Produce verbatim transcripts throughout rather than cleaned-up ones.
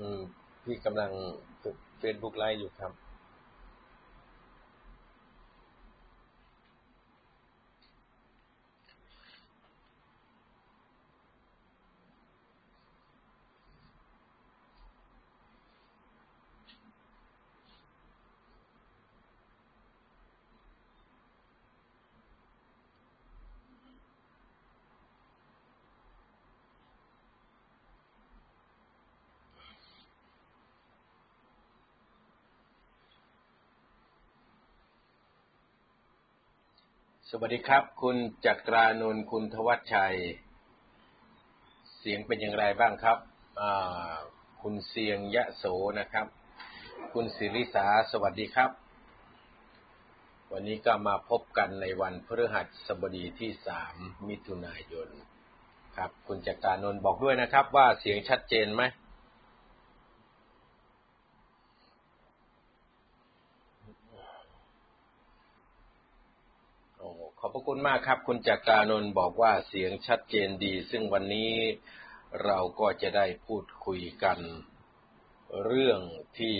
อืมพี่กำลังฝึกเฟซบุ๊กไลฟ์อยู่ครับ สวัสดีครับคุณจักรานนท์คุณธวัชชัยเสียงเป็นอย่างไรบ้างครับคุณเสียงยะโสนะครับคุณศิริสาสวัสดีครับวันนี้ก็มาพบกันในวันพฤหัสบดีที่สามมิถุนายนครับคุณจักรานนท์บอกด้วยนะครับว่าเสียงชัดเจนไหมขอบพระคุณมากครับคุณจักรานนท์บอกว่าเสียงชัดเจนดีซึ่งวันนี้เราก็จะได้พูดคุยกันเรื่องที่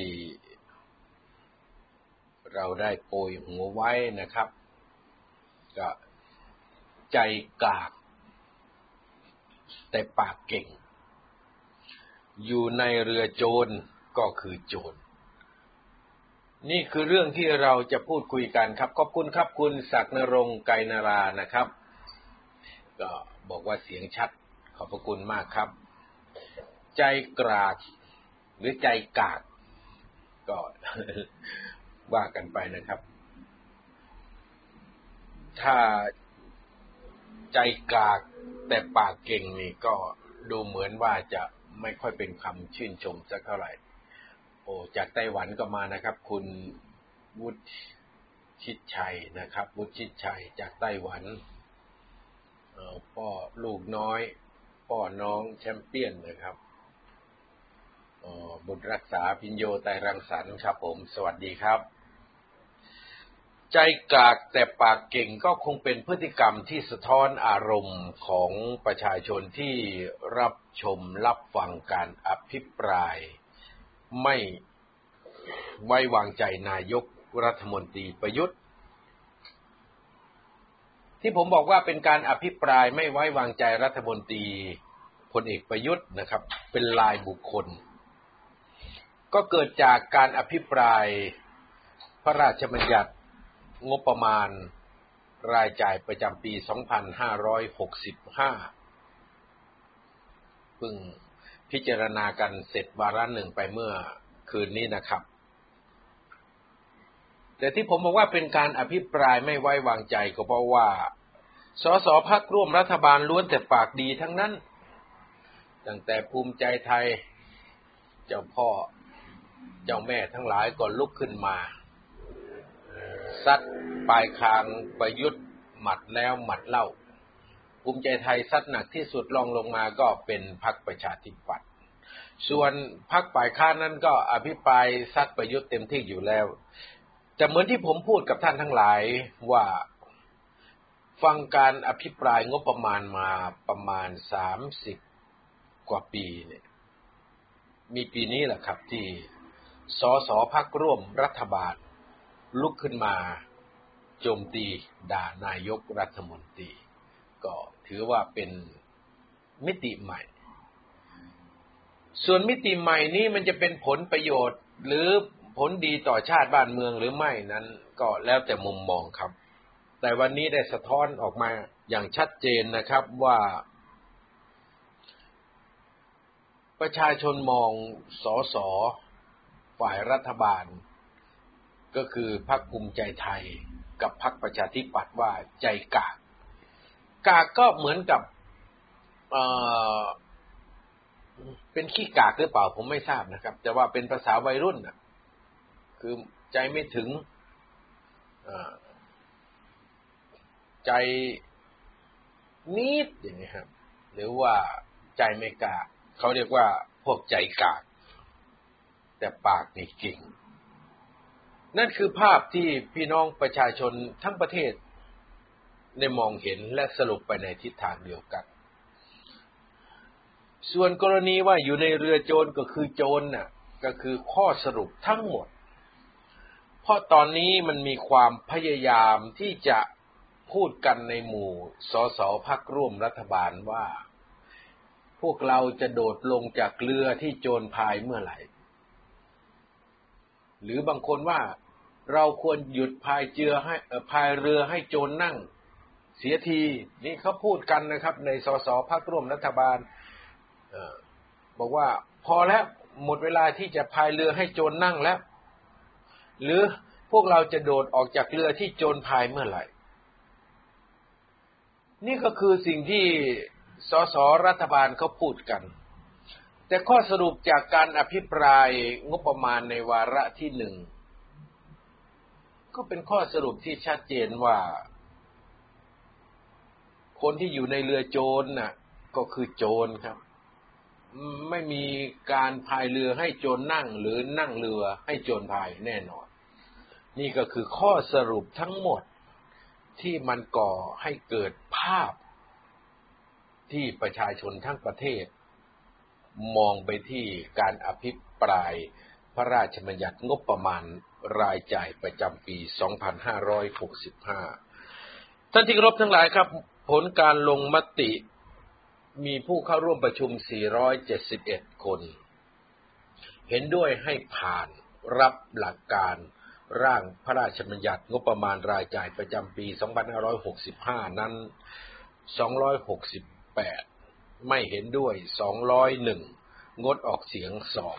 เราได้โปรยหัวไว้นะครับก็ใจกากแต่ปากเก่งอยู่ในเรือโจรก็คือโจรนี่คือเรื่องที่เราจะพูดคุยกันครับขอบคุณครับคุณศักดิ์นรงค์ไกรนารานะครับก็บอกว่าเสียงชัดขอบพระคุณมากครับใจกลาดหรือใจกาดก็ว่ากันไปนะครับถ้าใจกากแต่ปากเก่งนี่ก็ดูเหมือนว่าจะไม่ค่อยเป็นคำชื่นชมสักเท่าไหร่โอ้จากไต้หวันก็มานะครับคุณวุฒิชิดชัยนะครับวุฒิชิดชัยจากไต้หวันพ่อลูกน้อยพ่อน้องแชมเปี้ยนนะครับบุตรรักษาพิญโยไตรรังสรรค์ครับผมสวัสดีครับใจกากแต่ปากเก่งก็คงเป็นพฤติกรรมที่สะท้อนอารมณ์ของประชาชนที่รับชมรับฟังการอภิปรายไม่ไว้วางใจนายกรัฐมนตรีประยุทธ์ที่ผมบอกว่าเป็นการอภิปรายไม่ไว้วางใจรัฐมนตรีพลเอกประยุทธ์นะครับเป็นรายบุคคลก็เกิดจากการอภิปรายพระราชบัญญัติงบประมาณรายจ่ายประจำปีสองพันห้าร้อยหกสิบห้าพึ่งพิจารณากันเสร็จวาระหนึ่งไปเมื่อคืนนี้นะครับแต่ที่ผมบอกว่าเป็นการอภิปรายไม่ไว้วางใจก็เพราะว่าสสพรรคร่วมรัฐบาลล้วนแต่ปากดีทั้งนั้นตั้งแต่ภูมิใจไทยเจ้าพ่อเจ้าแม่ทั้งหลายก็ลุกขึ้นมาซัดปลายคางประยุทธ์หมัดแล้วหมัดเล่าภูมิใจไทยซัดหนักที่สุดรองลงมาก็เป็นพรรคประชาธิปัตย์ส่วนพรรคฝ่ายค้านนั้นก็อภิปรายซัดประยุทธ์เต็มที่อยู่แล้วแต่เหมือนที่ผมพูดกับท่านทั้งหลายว่าฟังการอภิปรายงบประมาณมาประมาณสามสิบกว่าปีเนี่ยมีปีนี้แหละครับที่สสพรรคร่วมรัฐบาลลุกขึ้นมาโจมตีด่านายกรัฐมนตรีก็ถือว่าเป็นมิติใหม่ส่วนมิติใหม่นี้มันจะเป็นผลประโยชน์หรือผลดีต่อชาติบ้านเมืองหรือไม่นั้นก็แล้วแต่มุมมองครับแต่วันนี้ได้สะท้อนออกมาอย่างชัดเจนนะครับว่าประชาชนมองสสฝ่ายรัฐบาลก็คือพรรคภูมิใจไทยกับพรรคประชาธิปัตย์ว่าใจกากกากก็เหมือนกับ เอ่อ เป็นขี้กากหรือเปล่าผมไม่ทราบนะครับแต่ว่าเป็นภาษาวัยรุ่นน่ะคือใจไม่ถึงใจนิดอย่างนี้ครับหรือว่าใจไม่กากเขาเรียกว่าพวกใจกากแต่ปากนี่เก่งนั่นคือภาพที่พี่น้องประชาชนทั้งประเทศได้มองเห็นและสรุปไปในทิศทางเดียวกัน ส่วนกรณีว่าอยู่ในเรือโจรก็คือโจรน่ะก็คือข้อสรุปทั้งหมดเพราะตอนนี้มันมีความพยายามที่จะพูดกันในหมู่สสพรรคร่วมรัฐบาลว่าพวกเราจะโดดลงจากเรือที่โจรพายเมื่อไหร่หรือบางคนว่าเราควรหยุดพายเรือให้พายเรือให้โจรนั่งเสียทีนี่เขาพูดกันนะครับในสสพรรคร่วมรัฐบาลบอกว่าพอแล้วหมดเวลาที่จะพายเรือให้โจรนั่งแล้วหรือพวกเราจะโดดออกจากเรือที่โจรพายเมื่อไหร่นี่ก็คือสิ่งที่สสรัฐบาลเขาพูดกันแต่ข้อสรุปจากการอภิปรายงบประมาณในวาระที่หนึ่งก็เป็นข้อสรุปที่ชัดเจนว่าคนที่อยู่ในเรือโจรน่ะก็คือโจรครับไม่มีการพายเรือให้โจรนั่งหรือนั่งเรือให้โจรพายแน่นอนนี่ก็คือข้อสรุปทั้งหมดที่มันก่อให้เกิดภาพที่ประชาชนทั้งประเทศมองไปที่การอภิปรายพระราชบัญญัติงบประมาณรายจ่ายประจำปี สองพันห้าร้อยหกสิบห้า ท่านที่เคารพทั้งหลายครับผลการลงมติมีผู้เข้าร่วมประชุม สี่ร้อยเจ็ดสิบเอ็ด คน เห็นด้วยให้ผ่านรับหลักการร่างพระราชบัญญัติงบประมาณรายจ่ายประจำปี สองพันห้าร้อยหกสิบห้า นั้น สองร้อยหกสิบแปด ไม่เห็นด้วย สองร้อยเอ็ด งดออกเสียง สอง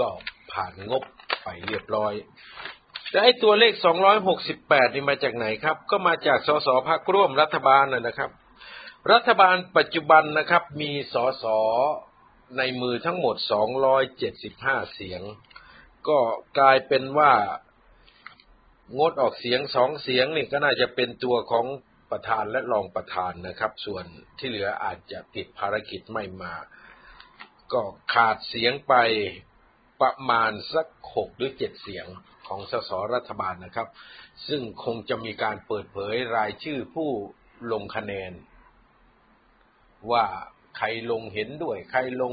ก็ผ่านงบไปเรียบร้อยแต่ไอ้ตัวเลข สองร้อยหกสิบแปด นี่มาจากไหนครับก็มาจากสสพรรคร่วมรัฐบาลน่ะนะครับรัฐบาลปัจจุบันนะครับมีสสในมือทั้งหมดสองร้อยเจ็ดสิบห้าเสียงก็กลายเป็นว่างดออกเสียงสองเสียงนี่ก็น่าจะเป็นตัวของประธานและรองประธานนะครับส่วนที่เหลืออาจจะติดภารกิจไม่มาก็ขาดเสียงไปประมาณสักหกหรือเจ็ดเสียงของสสรัฐบาลนะครับซึ่งคงจะมีการเปิดเผยรายชื่อผู้ลงคะแนนว่าใครลงเห็นด้วยใครลง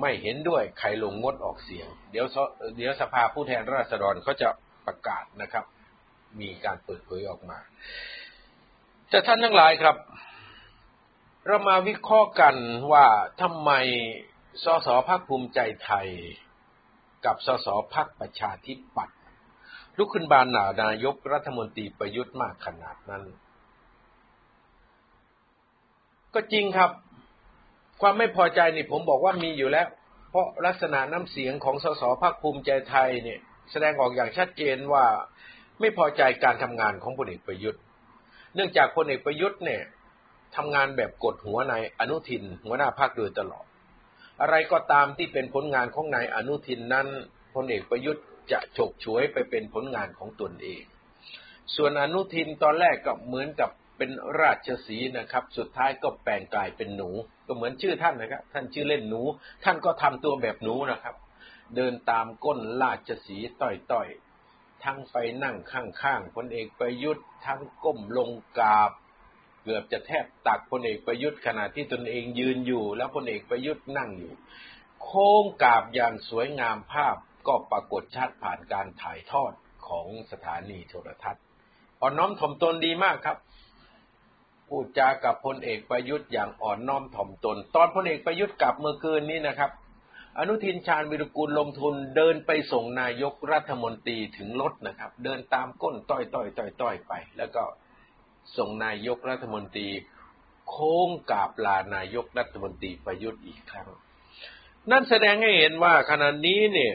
ไม่เห็นด้วยใครลงงดออกเสียงเดี๋ยวเดี๋ยวสภาผู้แทนราษฎรเขาจะประกาศนะครับมีการเปิดเผยออกมาแต่ท่านทั้งหลายครับเรามาวิเคราะห์กันว่าทำไมสสพรรคภูมิใจไทยกับสสพรรคประชาธิปัตย์ลุกขึ้นบานหน้านายกรัฐมนตรีประยุทธ์มากขนาดนั้นก็จริงครับความไม่พอใจนี่ผมบอกว่ามีอยู่แล้วเพราะลักษณะน้ำเสียงของสสพรรคภูมิใจไทยเนี่ยแสดงออกอย่างชัดเจนว่าไม่พอใจการทำงานของพลเอกประยุทธ์เนื่องจากพลเอกประยุทธ์เนี่ยทำงานแบบกดหัวนายอนุทินหัวหน้าพรรคโดยตลอดอะไรก็ตามที่เป็นผลงานของนายอนุทินนั้นพลเอกประยุทธ์จะฉกฉวยไปเป็นผลงานของตนเองส่วนอนุทินตอนแรกก็เหมือนกับเป็นราชสีห์นะครับสุดท้ายก็แปลงกายเป็นหนูก็เหมือนชื่อท่านนะครับท่านชื่อเล่นหนูท่านก็ทำตัวแบบหนูนะครับเดินตามก้นราชสีห์ต่อยๆทั้งไปนั่งข้างๆพลเอกประยุทธ์ทั้งก้มลงกราบเกือบจะแทบตักพลเอกประยุทธ์ขณะที่ตนเองยืนอยู่แล้วพลเอกประยุทธ์นั่งอยู่โค้งกราบอย่างสวยงามภาพก็ปรากฏชัดผ่านการถ่ายทอดของสถานีโทรทัศน์อ่อนน้อมถ่อมตนดีมากครับพูดจากับพลเอกประยุทธ์อย่างอ่อนน้อมถ่อมตนตอนพลเอกประยุทธ์กลับเมื่อคืนนี้นะครับอนุทินชาญวิรุฬ์กุลลงทุนเดินไปส่งนายกรัฐมนตรีถึงรถนะครับเดินตามก้นต้อยๆๆๆไปแล้วก็ส่งนายกรัฐมนตรีโค้งกราบลานายกรัฐมนตรีประยุทธ์อีกครั้งนั่นแสดงให้เห็นว่าขณะนี้เนี่ย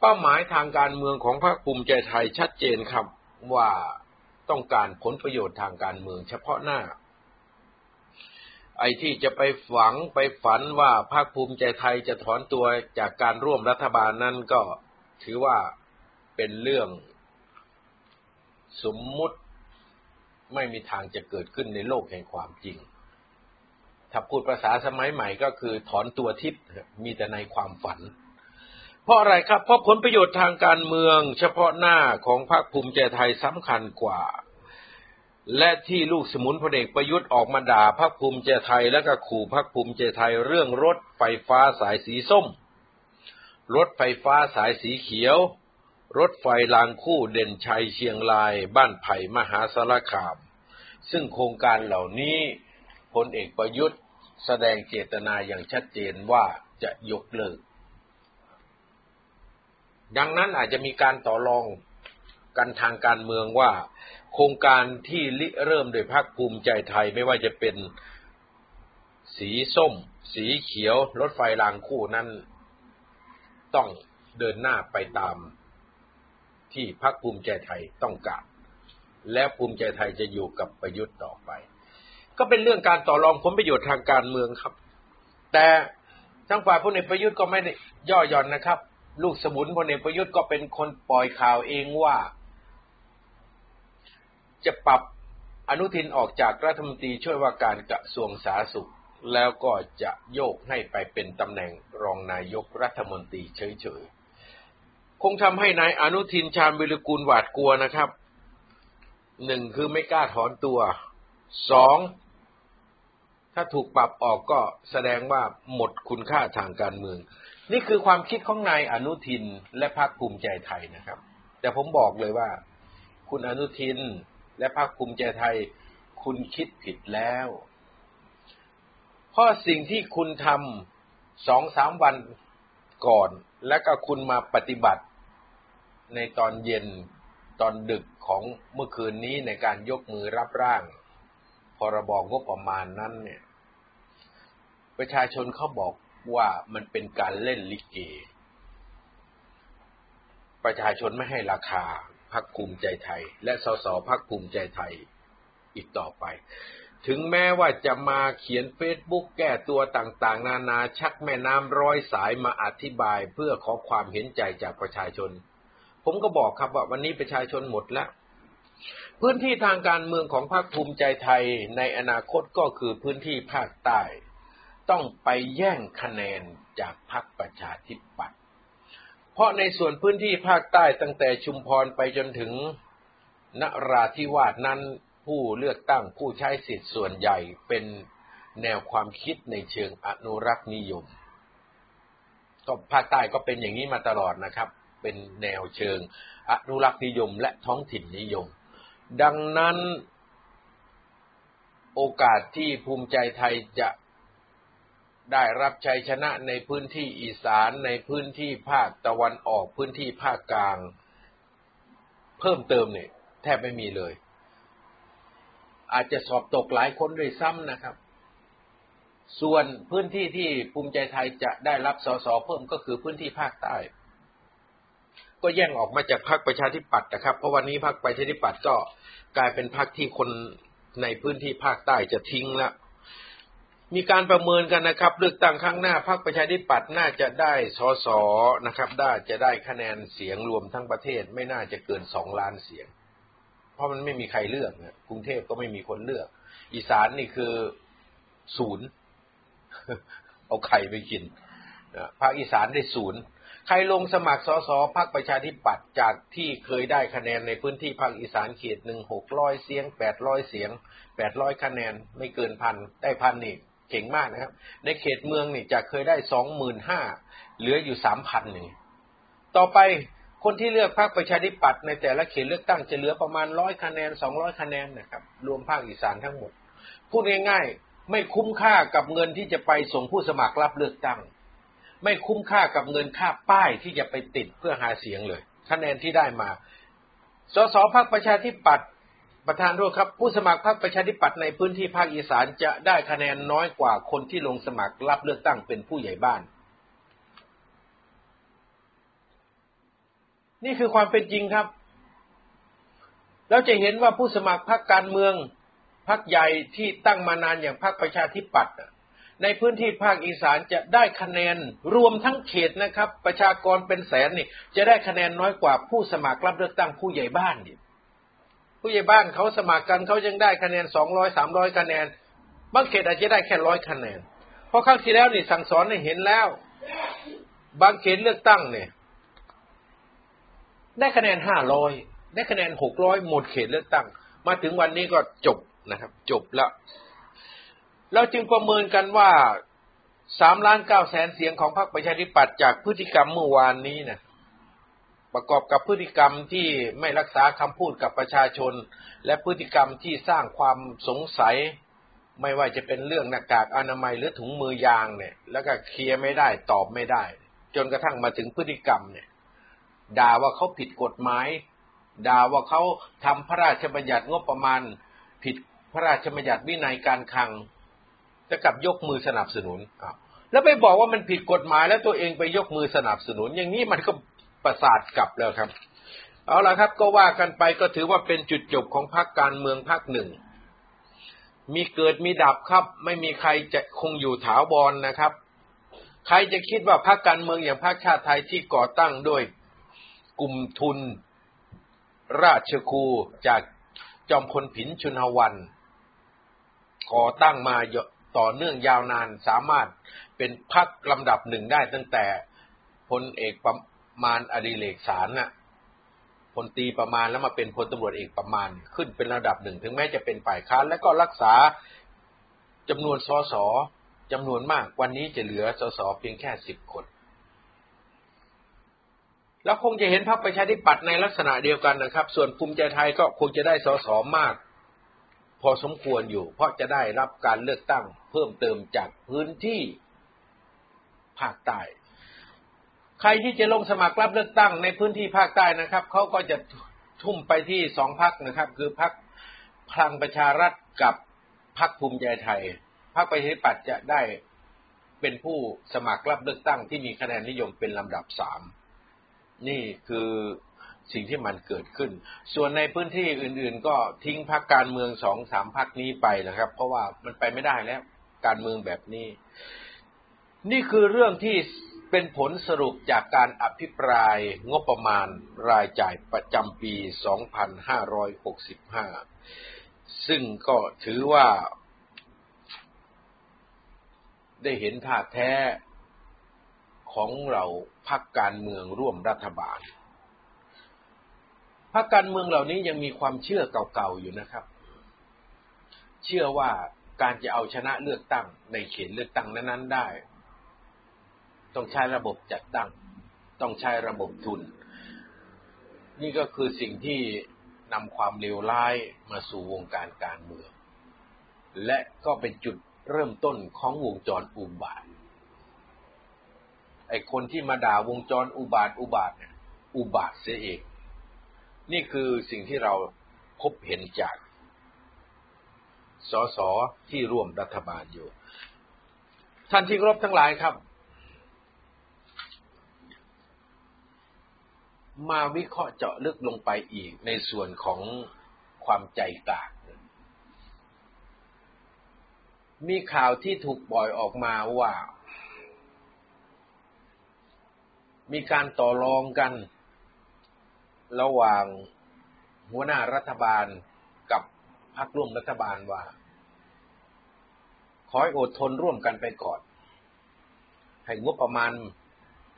เป้าหมายทางการเมืองของพรรคภูมิใจไทยชัดเจนครับว่าต้องการผลประโยชน์ทางการเมืองเฉพาะหน้าไอ้ที่จะไปฝังไปฝันว่าพรรคภูมิใจไทยจะถอนตัวจากการร่วมรัฐบาลนั้นก็ถือว่าเป็นเรื่องสมมุติไม่มีทางจะเกิดขึ้นในโลกแห่งความจริงถ้าพูดภาษาสมัยใหม่ก็คือถอนตัวทิพย์มีแต่ในความฝันเพราะอะไรครับเพราะผลประโยชน์ทางการเมืองเฉพาะหน้าของพรรคภูมิใจไทยสำคัญกว่า และที่ลูกสมุนพลเอกประยุทธ์ออกมาด่าพรรคภูมิใจไทยและก็ขู่พรรคภูมิใจไทยเรื่องรถไฟฟ้าสายสีส้มรถไฟฟ้าสายสีเขียวรถไฟรางคู่เด่นชัยเชียงรายบ้านไผ่มหาสารคามซึ่งโครงการเหล่านี้พลเอกประยุทธ์แสดงเจตนาอย่างชัดเจนว่าจะยกเลิกดังนั้นอาจจะมีการต่อรองกันทางการเมืองว่าโครงการที่ริเริ่มโดยพรรคภูมิใจไทยไม่ว่าจะเป็นสีส้มสีเขียวรถไฟรางคู่นั้นต้องเดินหน้าไปตามที่พรรคภูมิใจไทยต้องการและภูมิใจไทยจะอยู่กับประยุทธ์ต่อไปก็เป็นเรื่องการต่อรองผลประโยชน์ทางการเมืองครับแต่ทั้งฝ่ายพลเอกประยุทธ์ก็ไม่ได้ย่อหย่อนนะครับลูกสมุนพลเอกประยุทธ์ก็เป็นคนปล่อยข่าวเองว่าจะปรับอนุทินออกจากรัฐมนตรีช่วยว่าการกระทรวงสาธารณสุขแล้วก็จะโยกให้ไปเป็นตำแหน่งรองนายกรัฐมนตรีเฉยๆคงทำให้นายอนุทินชาญวิรุฬกูลหวาดกลัวนะครับหนึ่งคือไม่กล้าถอนตัวสองถ้าถูกปรับออกก็แสดงว่าหมดคุณค่าทางการเมืองนี่คือความคิดของนายอนุทินและพรรคภูมิใจไทยนะครับแต่ผมบอกเลยว่าคุณอนุทินและพรรคภูมิใจไทยคุณคิดผิดแล้วเพราะสิ่งที่คุณทำสองสามวันก่อนและก็คุณมาปฏิบัติในตอนเย็นตอนดึกของเมื่อคืนนี้ในการยกมือรับร่างพรบงบประมาณนั้นเนี่ยประชาชนเขาบอกว่ามันเป็นการเล่นลิเกประชาชนไม่ให้ราคาพรรคภูมิใจไทยและสสพรรคภูมิใจไทยอีกต่อไปถึงแม้ว่าจะมาเขียนเฟซบุ๊กแก้ตัวต่างๆนานาชักแม่น้ำร้อยสายมาอธิบายเพื่อขอความเห็นใจจากประชาชนผมก็บอกครับว่าวันนี้ประชาชนหมดแล้วพื้นที่ทางการเมืองของพรรคภูมิใจไทยในอนาคตก็คือพื้นที่ภาคใต้ต้องไปแย่งคะแนนจากพรรคประชาธิปัตย์เพราะในส่วนพื้นที่ภาคใต้ตั้งแต่ชุมพรไปจนถึงนราธิวาสนั้นผู้เลือกตั้งผู้ใช้สิทธิ์ส่วนใหญ่เป็นแนวความคิดในเชิงอนุรักษ์นิยมก็ภาคใต้ก็เป็นอย่างนี้มาตลอดนะครับเป็นแนวเชิงอนุรักษ์นิยมและท้องถิ่นนิยมดังนั้นโอกาสที่ภูมิใจไทยจะได้รับชัยชนะในพื้นที่อีสานในพื้นที่ภาคตะวันออกพื้นที่ภาคกลางเพิ่มเติมเนี่ยแทบไม่มีเลยอาจจะสอบตกหลายคนด้วยซ้ำนะครับส่วนพื้นที่ที่ภูมิใจไทยจะได้รับส.ส.เพิ่มก็คือพื้นที่ภาคใต้ก็แย่งออกมาจากพรรคประชาธิปัตย์นะครับเพราะวันนี้พรรคประชาธิปัตย์ก็กลายเป็นพรรคที่คนในพื้นที่ภาคใต้จะทิ้งละมีการประเมินกันนะครับเลือกตั้งครั้งหน้าพรรคประชาธิปัตย์น่าจะได้ส.ส.นะครับได้จะได้คะแนนเสียงรวมทั้งประเทศไม่น่าจะเกินสองล้านเสียงเพราะมันไม่มีใครเลือกนะกรุงเทพก็ไม่มีคนเลือกอีสานนี่คือศูนย์เอาไข่ไปกินนะภาคอีสานได้ศูนย์ใครลงสมัครส.ส.พรรคประชาธิปัตย์จากที่เคยได้คะแนนในพื้นที่ภาคอีสานเขตหนึ่งหกร้อยเสียงแปดร้อยเสียงแปดร้อยคะแนนไม่เกินพันได้พันนี่เก่งมากนะครับในเขตเมืองนี่จากเคยได้สองหมื่นห้าเหลืออยู่สามพันนี่ต่อไปคนที่เลือกพรรคประชาธิปัตย์ในแต่ละเขตเลือกตั้งจะเหลือประมาณร้อยคะแนนสองร้อยคะแนนนะครับรวมภาคอีสานทั้งหมดพูดง่ายๆไม่คุ้มค่ากับเงินที่จะไปส่งผู้สมัครรับเลือกตั้งไม่คุ้มค่ากับเงินค่าป้ายที่จะไปติดเพื่อหาเสียงเลยคะแนนที่ได้มาส.ส.พรรคประชาธิปัตย์ประธานด้วยครับผู้สมัครพรรคประชาธิปัตย์ในพื้นที่ภาคอีสานจะได้คะแนนน้อยกว่าคนที่ลงสมัครรับเลือกตั้งเป็นผู้ใหญ่บ้านนี่คือความเป็นจริงครับเราจะเห็นว่าผู้สมัครพรรคการเมืองพรรคใหญ่ที่ตั้งมานานอย่างพรรคประชาธิปัตย์ในพื้นที่ภาคอีสานจะได้คะแนนรวมทั้งเขตนะครับประชากรเป็นแสนนี่จะได้คะแนนน้อยกว่าผู้สมัครรับเลือกตั้งผู้ใหญ่บ้านนี่ผู้ใหญ่บ้านเขาสมัครกันเขายังได้คะแนนสองร้อยสามร้อยคะแนนบางเขตอาจจะได้แค่ร้อยคะแนนเพราะครั้งที่แล้วนี่สั่งสอนให้เห็นแล้วบางเขตเลือกตั้งเนี่ยได้คะแนนห้าร้อยได้คะแนนหกร้อยหมดเขตเลือกตั้ง มาถึงวันนี้ก็จบนะครับจบแล้วเราจึงประเมินกันว่า สามล้านเก้าแสน เสียงของพรรคประชาธิปัตย์จากพฤติกรรมเมื่อวานนี้นะประกอบกับพฤติกรรมที่ไม่รักษาคำพูดกับประชาชนและพฤติกรรมที่สร้างความสงสัยไม่ว่าจะเป็นเรื่องหน้ากากอนามัยหรือถุงมือยางเนี่ยแล้วก็เคลียร์ไม่ได้ตอบไม่ได้จนกระทั่งมาถึงพฤติกรรมเนี่ยด่าว่าเขาผิดกฎหมายด่าว่าเขาทำพระราชบัญญัติงบประมาณผิดพระราชบัญญัติวินัยการคลังจะกลับยกมือสนับสนุนแล้วไปบอกว่ามันผิดกฎหมายแล้วตัวเองไปยกมือสนับสนุนอย่างนี้มันก็ประสาทกลับแล้วครับเอาล่ะครับก็ว่ากันไปก็ถือว่าเป็นจุดจบของพรรคการเมืองพรรคหนึ่งมีเกิดมีดับครับไม่มีใครจะคงอยู่ถาวร นะครับใครจะคิดว่าพรรคการเมืองอย่างพรรคชาติไทยที่ก่อตั้งโดยกลุ่มทุนราชครูจากจอมพลผินชุนหวันก่อตั้งมาต่อเนื่องยาวนานสามารถเป็นพรรคลำดับหนึ่งได้ตั้งแต่พลเอกประมาณอดิเรกสารน่ะพลตรีประมาณแล้วมาเป็นพลตำรวจเอกประมาณขึ้นเป็นระดับหนึ่งถึงแม้จะเป็นฝ่ายค้านและก็รักษาจำนวนสสจำนวนมากวันนี้จะเหลือสสเพียงแค่สิบคนแล้วคงจะเห็นพรรคประชาธิปัตย์ในลักษณะเดียวกันนะครับส่วนภูมิใจไทยก็คงจะได้สสมากพอสมควรอยู่เพราะจะได้รับการเลือกตั้งเพิ่มเติมจากพื้นที่ภาคใต้ใครที่จะลงสมัครรับเลือกตั้งในพื้นที่ภาคใต้นะครับเขาก็จะทุ่มไปที่สองพรรคนะครับคือพรรคพลังประชารัฐกับพรรคภูมิใจไทยพรรคประชาธิปัตย์จะได้เป็นผู้สมัครรับเลือกตั้งที่มีคะแนนนิยมเป็นลำดับสามนี่คือสิ่งที่มันเกิดขึ้นส่วนในพื้นที่อื่นๆก็ทิ้งพรรคการเมือง สองถึงสาม พรรคนี้ไปนะครับเพราะว่ามันไปไม่ได้แล้วการเมืองแบบนี้นี่คือเรื่องที่เป็นผลสรุปจากการอภิปรายงบประมาณรายจ่ายประจำปี สองพันห้าร้อยหกสิบห้า ซึ่งก็ถือว่าได้เห็นท่าแท้ของเราพรรคการเมืองร่วมรัฐบาลพรรคการเมืองเหล่านี้ยังมีความเชื่อเก่าๆอยู่นะครับเชื่อว่าการจะเอาชนะเลือกตั้งในเขตเลือกตั้งนั้นๆได้ต้องใช้ระบบจัดตั้งต้องใช้ระบบทุนนี่ก็คือสิ่งที่นำความเลวร้ายมาสู่วงการการเมืองและก็เป็นจุดเริ่มต้นของวงจรอุบาทไอ้คนที่มาด่าวงจรอุบาทอุบาทเนี่ยอุบาทเสียเองนี่คือสิ่งที่เราพบเห็นจากสสที่ร่วมรัฐบาลอยู่ท่านที่เคารพทั้งหลายครับมาวิเคราะห์เจาะลึกลงไปอีกในส่วนของความใจกลางมีข่าวที่ถูกปล่อยออกมาว่ามีการต่อรองกันระหว่างหัวหน้ารัฐบาลกับพรรคร่วมรัฐบาลว่าขอให้อดทนร่วมกันไปก่อนให้งบประมาณ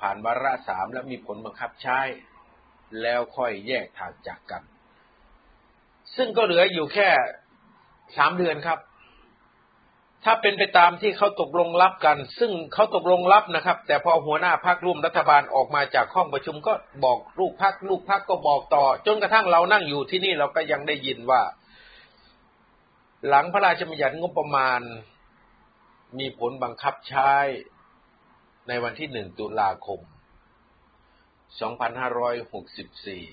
ผ่านวาระสามและมีผลบังคับใช้แล้วค่อยแยกทางจากกันซึ่งก็เหลืออยู่แค่สามเดือนครับถ้าเป็นไปตามที่เขาตกลงรับกันซึ่งเขาตกลงรับนะครับแต่พอหัวหน้าพรรคร่วมรัฐบาลออกมาจากห้องประชุมก็บอกลูกพรรคลูกพรรคก็บอกต่อจนกระทั่งเรานั่งอยู่ที่นี่เราก็ยังได้ยินว่าหลังพระราชบัญญัติงบประมาณมีผลบังคับใช้ในวันที่หนึ่งตุลาคมสองพันห้าร้อยหกสิบสี่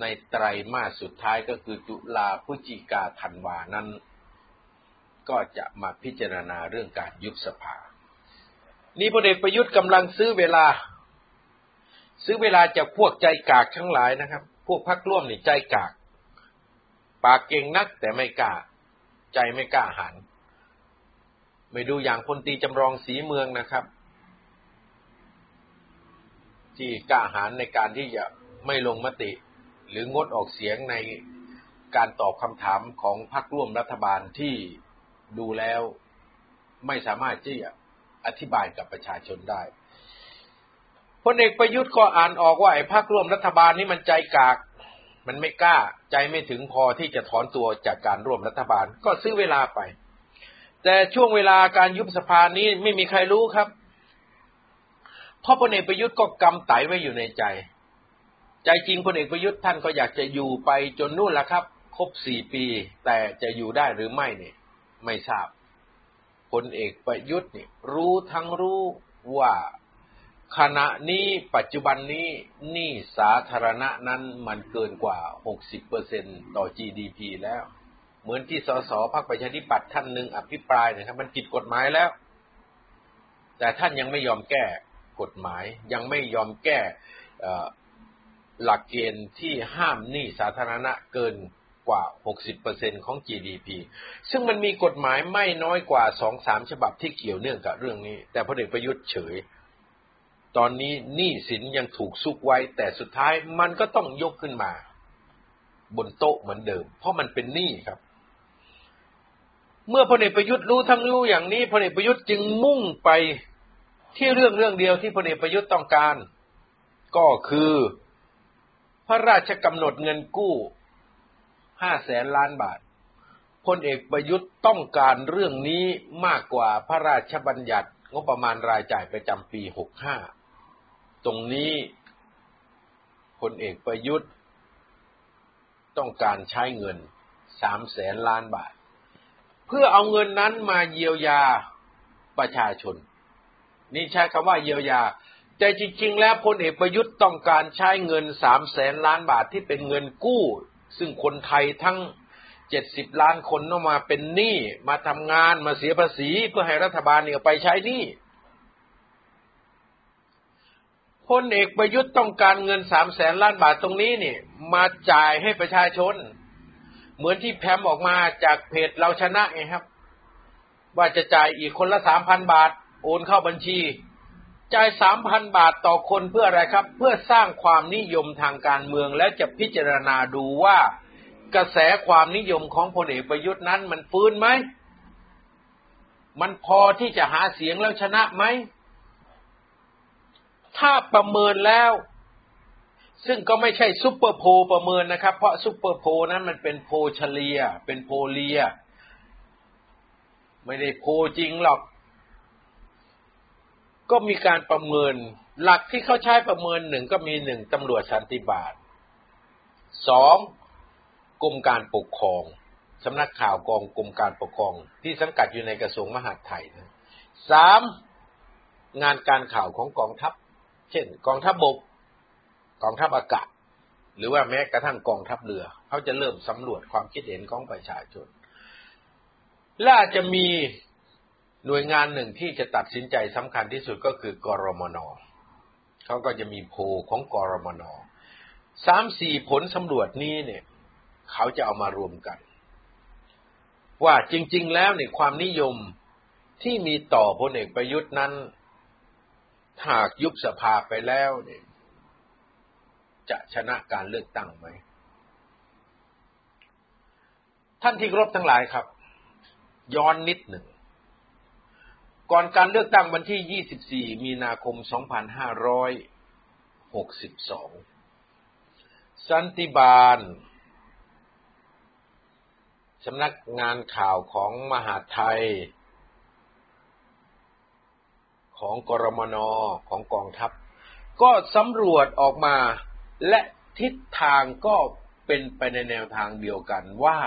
ในไตรมาสสุดท้ายก็คือตุลาพฤศจิกาธันวานั้นก็จะมาพิจารณาเรื่องการยุบสภานี่พลเอกประยุทธ์กำลังซื้อเวลาซื้อเวลาจากพวกใจกากทั้งหลายนะครับพวกพรรคร่วมนี่ใจกากปากเก่งนักแต่ไม่กล้าใจไม่กล้าหันไม่ดูอย่างพลตรีจำลองศรีเมืองนะครับที่กล้าหาญในการที่จะไม่ลงมติหรืองดออกเสียงในการตอบคำถามของพรรคร่วมรัฐบาลที่ดูแล้วไม่สามารถที่จะอธิบายกับประชาชนได้พลเอกประยุทธ์ก็อ่านออกว่าไอ้พรรคร่วมรัฐบาลนี่มันใจกาก มันไม่กล้าใจไม่ถึงพอที่จะถอนตัวจากการร่วมรัฐบาลก็ซื้อเวลาไปแต่ช่วงเวลาการยุบสภานี้ไม่มีใครรู้ครับเพราะพลเอกประยุทธ์ก็กำไตไว้อยู่ในใจใจจริงพลเอกประยุทธ์ท่านก็อยากจะอยู่ไปจนนู่นล่ะครับครบสี่ปีแต่จะอยู่ได้หรือไม่เนี่ยไม่ทราบพลเอกประยุทธ์เนี่ยรู้ทั้งรู้ว่าขณะนี้ปัจจุบันนี้หนี้สาธารณะนั้นมันเกินกว่า หกสิบเปอร์เซ็นต์ ต่อ จี ดี พี แล้วเหมือนที่สสพรรคประชาธิปัตย์ท่านนึงอภิปรายนะครับมันผิดกฎหมายแล้วแต่ท่านยังไม่ยอมแก้กฎหมายยังไม่ยอมแก้หลักเกณฑ์ที่ห้ามหนี้สาธารณะเกินกว่า หกสิบเปอร์เซ็นต์ ของ จี ดี พี ซึ่งมันมีกฎหมายไม่น้อยกว่า สองถึงสาม ฉบับที่เกี่ยวเนื่องกับเรื่องนี้แต่พลเอกประยุทธ์เฉยตอนนี้หนี้สินยังถูกซุกไว้แต่สุดท้ายมันก็ต้องยกขึ้นมาบนโต๊ะเหมือนเดิมเพราะมันเป็นหนี้ครับเมื่อพลเอกประยุทธ์รู้ทั้งรู้อย่างนี้พลเอกประยุทธ์จึงมุ่งไปที่เรื่องเรื่องเดียวที่พลเอกประยุทธ์ต้องการก็คือพระราชกำหนดเงินกู้ห้าแสนล้านบาทพลเอกประยุทธ์ต้องการเรื่องนี้มากกว่าพระราชบัญญัติงบประมาณรายจ่ายประจำปีหกสิบห้าตรงนี้พลเอกประยุทธ์ต้องการใช้เงินสามแสนล้านบาทเพื่อเอาเงินนั้นมาเยียวยาประชาชนนี่ใช้คำว่าเยียวยาแต่จริงๆแล้วพลเอกประยุทธ์ต้องการใช้เงินสามแสนล้านบาทที่เป็นเงินกู้ซึ่งคนไทยทั้งเจ็ดสิบล้านคนต้องมาเป็นหนี้มาทำงานมาเสียภาษีเพื่อให้รัฐบาลเนี่ยไปใช้หนี้พลเอกประยุทธ์ต้องการเงินสามแสนล้านบาทตรงนี้นี่มาจ่ายให้ประชาชนเหมือนที่แพมออกมาจากเพจเราชนะไงครับว่าจะจ่ายอีกคนละ สามพัน บาทโอนเข้าบัญชีจ่าย สามพัน บาทต่อคนเพื่ออะไรครับเพื่อสร้างความนิยมทางการเมืองและจะพิจารณาดูว่ากระแสความนิยมของพลเอกประยุทธ์นั้นมันฟื้นไหมมันพอที่จะหาเสียงแล้วชนะไหมถ้าประเมินแล้วซึ่งก็ไม่ใช่ซุปเปอร์โพลประเมินนะครับเพราะซุปเปอร์โพลนั้นมันเป็นโพลเฉลี่ยเป็นโพลเลียไม่ได้โพลจริงหรอกก็มีการประเมินหลักที่เขาใช้ประเมินหนึ่งก็มีหนึ่งตำรวจสันติบาลสองกรมการปกครองสำนักข่าวกองกรมการปกครองที่สังกัดอยู่ในกระทรวงมหาดไทยนะสามงานการข่าวของกองทัพเช่นกองทัพบกกองทัพอากาศหรือว่าแม้กระทั่งกองทัพเรือเขาจะเริ่มสำรวจความคิดเห็นของประชาชนและจะมีหน่วยงานหนึ่งที่จะตัดสินใจสำคัญที่สุดก็คือกรมนเขาก็จะมีโพลของกรมน สามถึงสี่ ผลสำรวจนี้เนี่ยเขาจะเอามารวมกันว่าจริงๆแล้วเนี่ยความนิยมที่มีต่อพลเอกประยุทธ์นั้นหากยุบสภาไปแล้วเนี่ยจะชนะการเลือกตั้งไหมท่านที่เคารพทั้งหลายครับย้อนนิดหนึ่งก่อนการเลือกตั้งวันที่ยี่สิบสี่มีนาคมสองพันห้าร้อยหกสิบสองสันติบาลสำนักงานข่าวของมหาดไทยของกรมนของกองทัพก็สำรวจออกมาและทิศทางก็เป็นไปในแนวทางเดียวกันว่า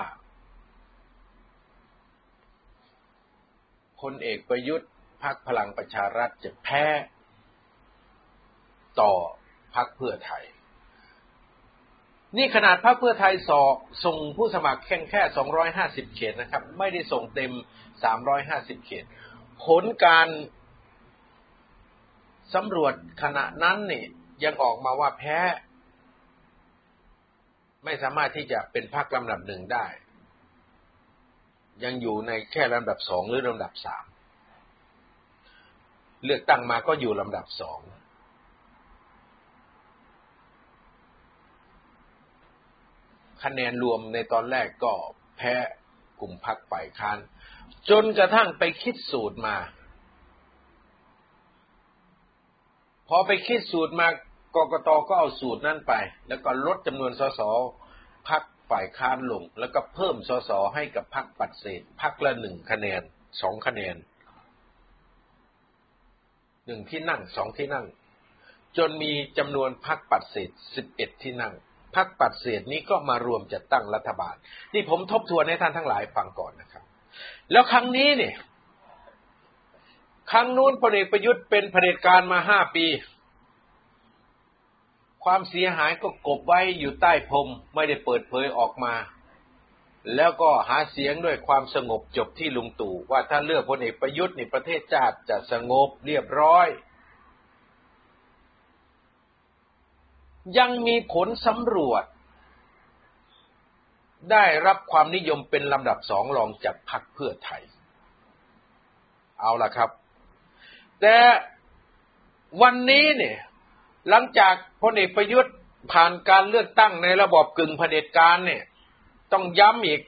พลเอกประยุทธ์พรรคพลังประชารัฐจะแพ้ต่อพรรคเพื่อไทยนี่ขนาดพรรคเพื่อไทยสอส่งผู้สมัครแค่แค่สองร้อยห้าสิบเขตนะครับไม่ได้ส่งเต็มสามร้อยห้าสิบเขตผลการสำรวจขณะนั้นนี่ยังออกมาว่าแพ้ไม่สามารถที่จะเป็นพรรคลำดับหนึ่งได้ยังอยู่ในแค่ลำดับสองหรือลำดับสามเลือกตั้งมาก็อยู่ลำดับสองคะแนนรวมในตอนแรกก็แพ้กลุ่มพรรคฝ่ายค้านจนกระทั่งไปคิดสูตรมาพอไปคิดสูตรมากกต.ก็เอาสูตรนั้นไปแล้วก็ลดจำนวนส.ส. พรรคฝ่ายค้านลงแล้วก็เพิ่มสสให้กับพรรคปัดเศษพรรคละหนึ่งคะแนนสองคะแนนหนึ่งที่นั่งสองที่นั่งจนมีจำนวนพรรคปัดเศษสิบเอ็ดที่นั่งพรรคปัดเศษนี้ก็มารวมจัดตั้งรัฐบาลนี่ผมทบทวนให้ท่านทั้งหลายฟังก่อนนะครับแล้วครั้งนี้เนี่ยครั้งนู้นพลเอกประยุทธ์เป็นเผด็จการมาห้าปีความเสียหายก็กบไว้อยู่ใต้พรมไม่ได้เปิดเผยออกมาแล้วก็หาเสียงด้วยความสงบจบที่ลุงตู่ว่าถ้าเลือกพลเอกประยุทธ์นี่ประเทศชาติจะสงบเรียบร้อยยังมีผลสำรวจได้รับความนิยมเป็นลำดับสองรองจากพรรคเพื่อไทยเอาล่ะครับแต่วันนี้เนี่ยหลังจากพลเอกประยุทธ์ผ่านการเลือกตั้งในระบอบกึ่งเผด็จการเนี่ยต้องย้ำอีก